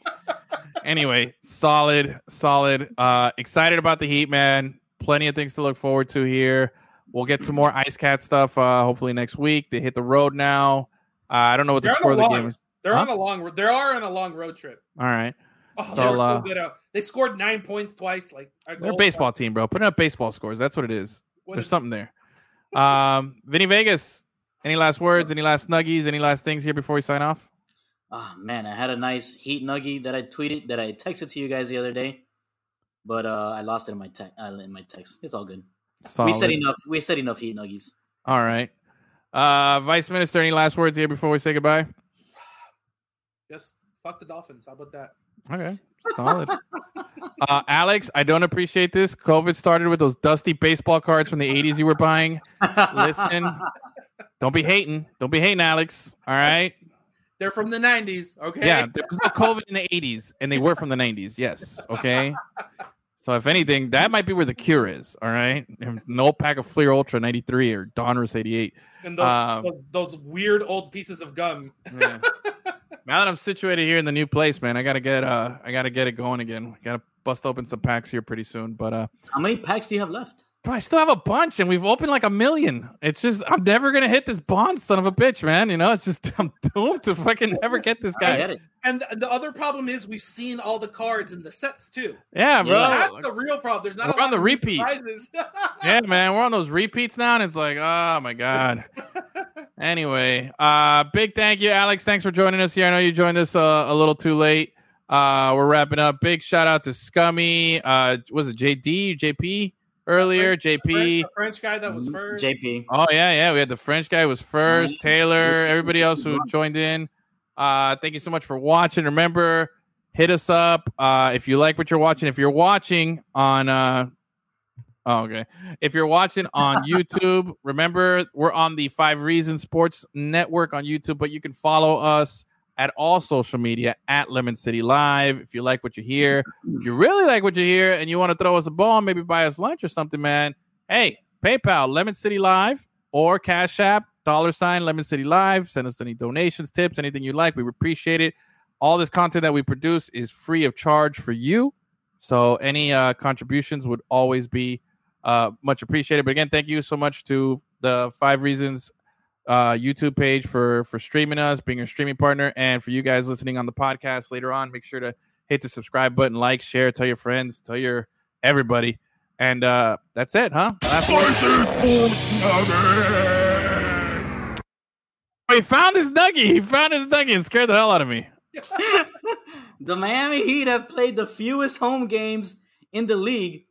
Anyway, solid. Excited about the Heat, man. Plenty of things to look forward to here. We'll get to more Ice Cat stuff hopefully next week. They hit the road now. I don't know what the score of the game is. They are on a long road trip. All right. Oh, so, so good out. They scored 9 points twice. Like they're a baseball team, bro. Putting up baseball scores. That's what it is. There's something there. Vinny Vegas, any last words? Any last nuggies? Any last things here before we sign off? Oh, man, I had a nice Heat nuggie that I texted to you guys the other day, but I lost it in my text. It's all good. Solid. We said enough Heat nuggies. All right. Vice Minister, any last words here before we say goodbye? Just fuck the Dolphins. How about that? Okay. Solid. Alex, I don't appreciate this. COVID started with those dusty baseball cards from the 80s you were buying. Listen, don't be hating. Don't be hating, Alex. All right? They're from the 90s, okay? Yeah, there was no COVID in the 80s, and they were from the 90s, yes, okay? So if anything, that might be where the cure is, all right? An old pack of Fleer Ultra 93 or Donruss 88. And those weird old pieces of gum. Yeah. Now that I'm situated here in the new place, man, I gotta get it going again. Gotta bust open some packs here pretty soon. But how many packs do you have left? Bro, I still have a bunch, and we've opened like 1 million. It's just I'm never gonna hit this Bond son of a bitch, man. You know, it's just I'm doomed to fucking never get this guy. I get it. And the other problem is we've seen all the cards and the sets too. Yeah, bro, that's the real problem. There's not. We're on the repeat. Yeah, man, we're on those repeats now, and it's like, oh my god. Anyway, big thank you, Alex. Thanks for joining us here. I know you joined us a little too late. We're wrapping up. Big shout out to Scummy. Was it JD, JP? Earlier, JP. The French guy that was first. JP. Oh, yeah. We had the French guy was first. Taylor, everybody else who joined in. Thank you so much for watching. Remember, hit us up if you like what you're watching. If you're watching on... If you're watching on YouTube, remember, we're on the 5 Reasons Sports Network on YouTube, but you can follow us at all social media at Lemon City Live. If you like what you hear, if you really like what you hear and you want to throw us a bone, maybe buy us lunch or something, man. Hey, PayPal, Lemon City Live, or Cash App, $ Lemon City Live. Send us any donations, tips, anything you like. We appreciate it. All this content that we produce is free of charge for you. So any contributions would always be much appreciated. But again, thank you so much to the 5 Reasons YouTube page for streaming us, being a streaming partner, and for you guys listening on the podcast later on, make sure to hit the subscribe button, like, share, tell your friends, tell your everybody, and that's it, huh? He found his nuggie. And scared the hell out of me. The Miami Heat have played the fewest home games in the league.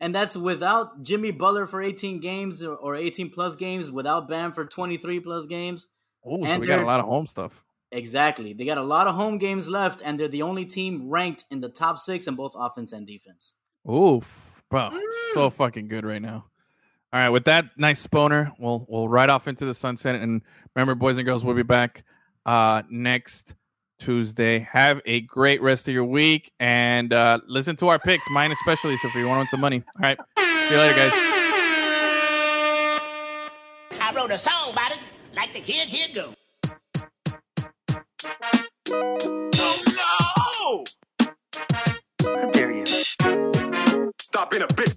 And that's without Jimmy Butler for 18 games or 18 plus games, without Bam for 23 plus games, Oh, so we got a lot of home stuff. Exactly. They got a lot of home games left, and they're the only team ranked in the top six in both offense and defense. Oof, bro. So fucking good right now. All right, with that nice spooner, we'll ride off into the sunset. And remember, boys and girls, we'll be back next Tuesday. Have a great rest of your week, and listen to our picks, mine especially, so if you want to win some money. All right, see you later, guys. I wrote a song about it, like the kid, here it goes. Oh, no! How dare you? Stop being a bitch.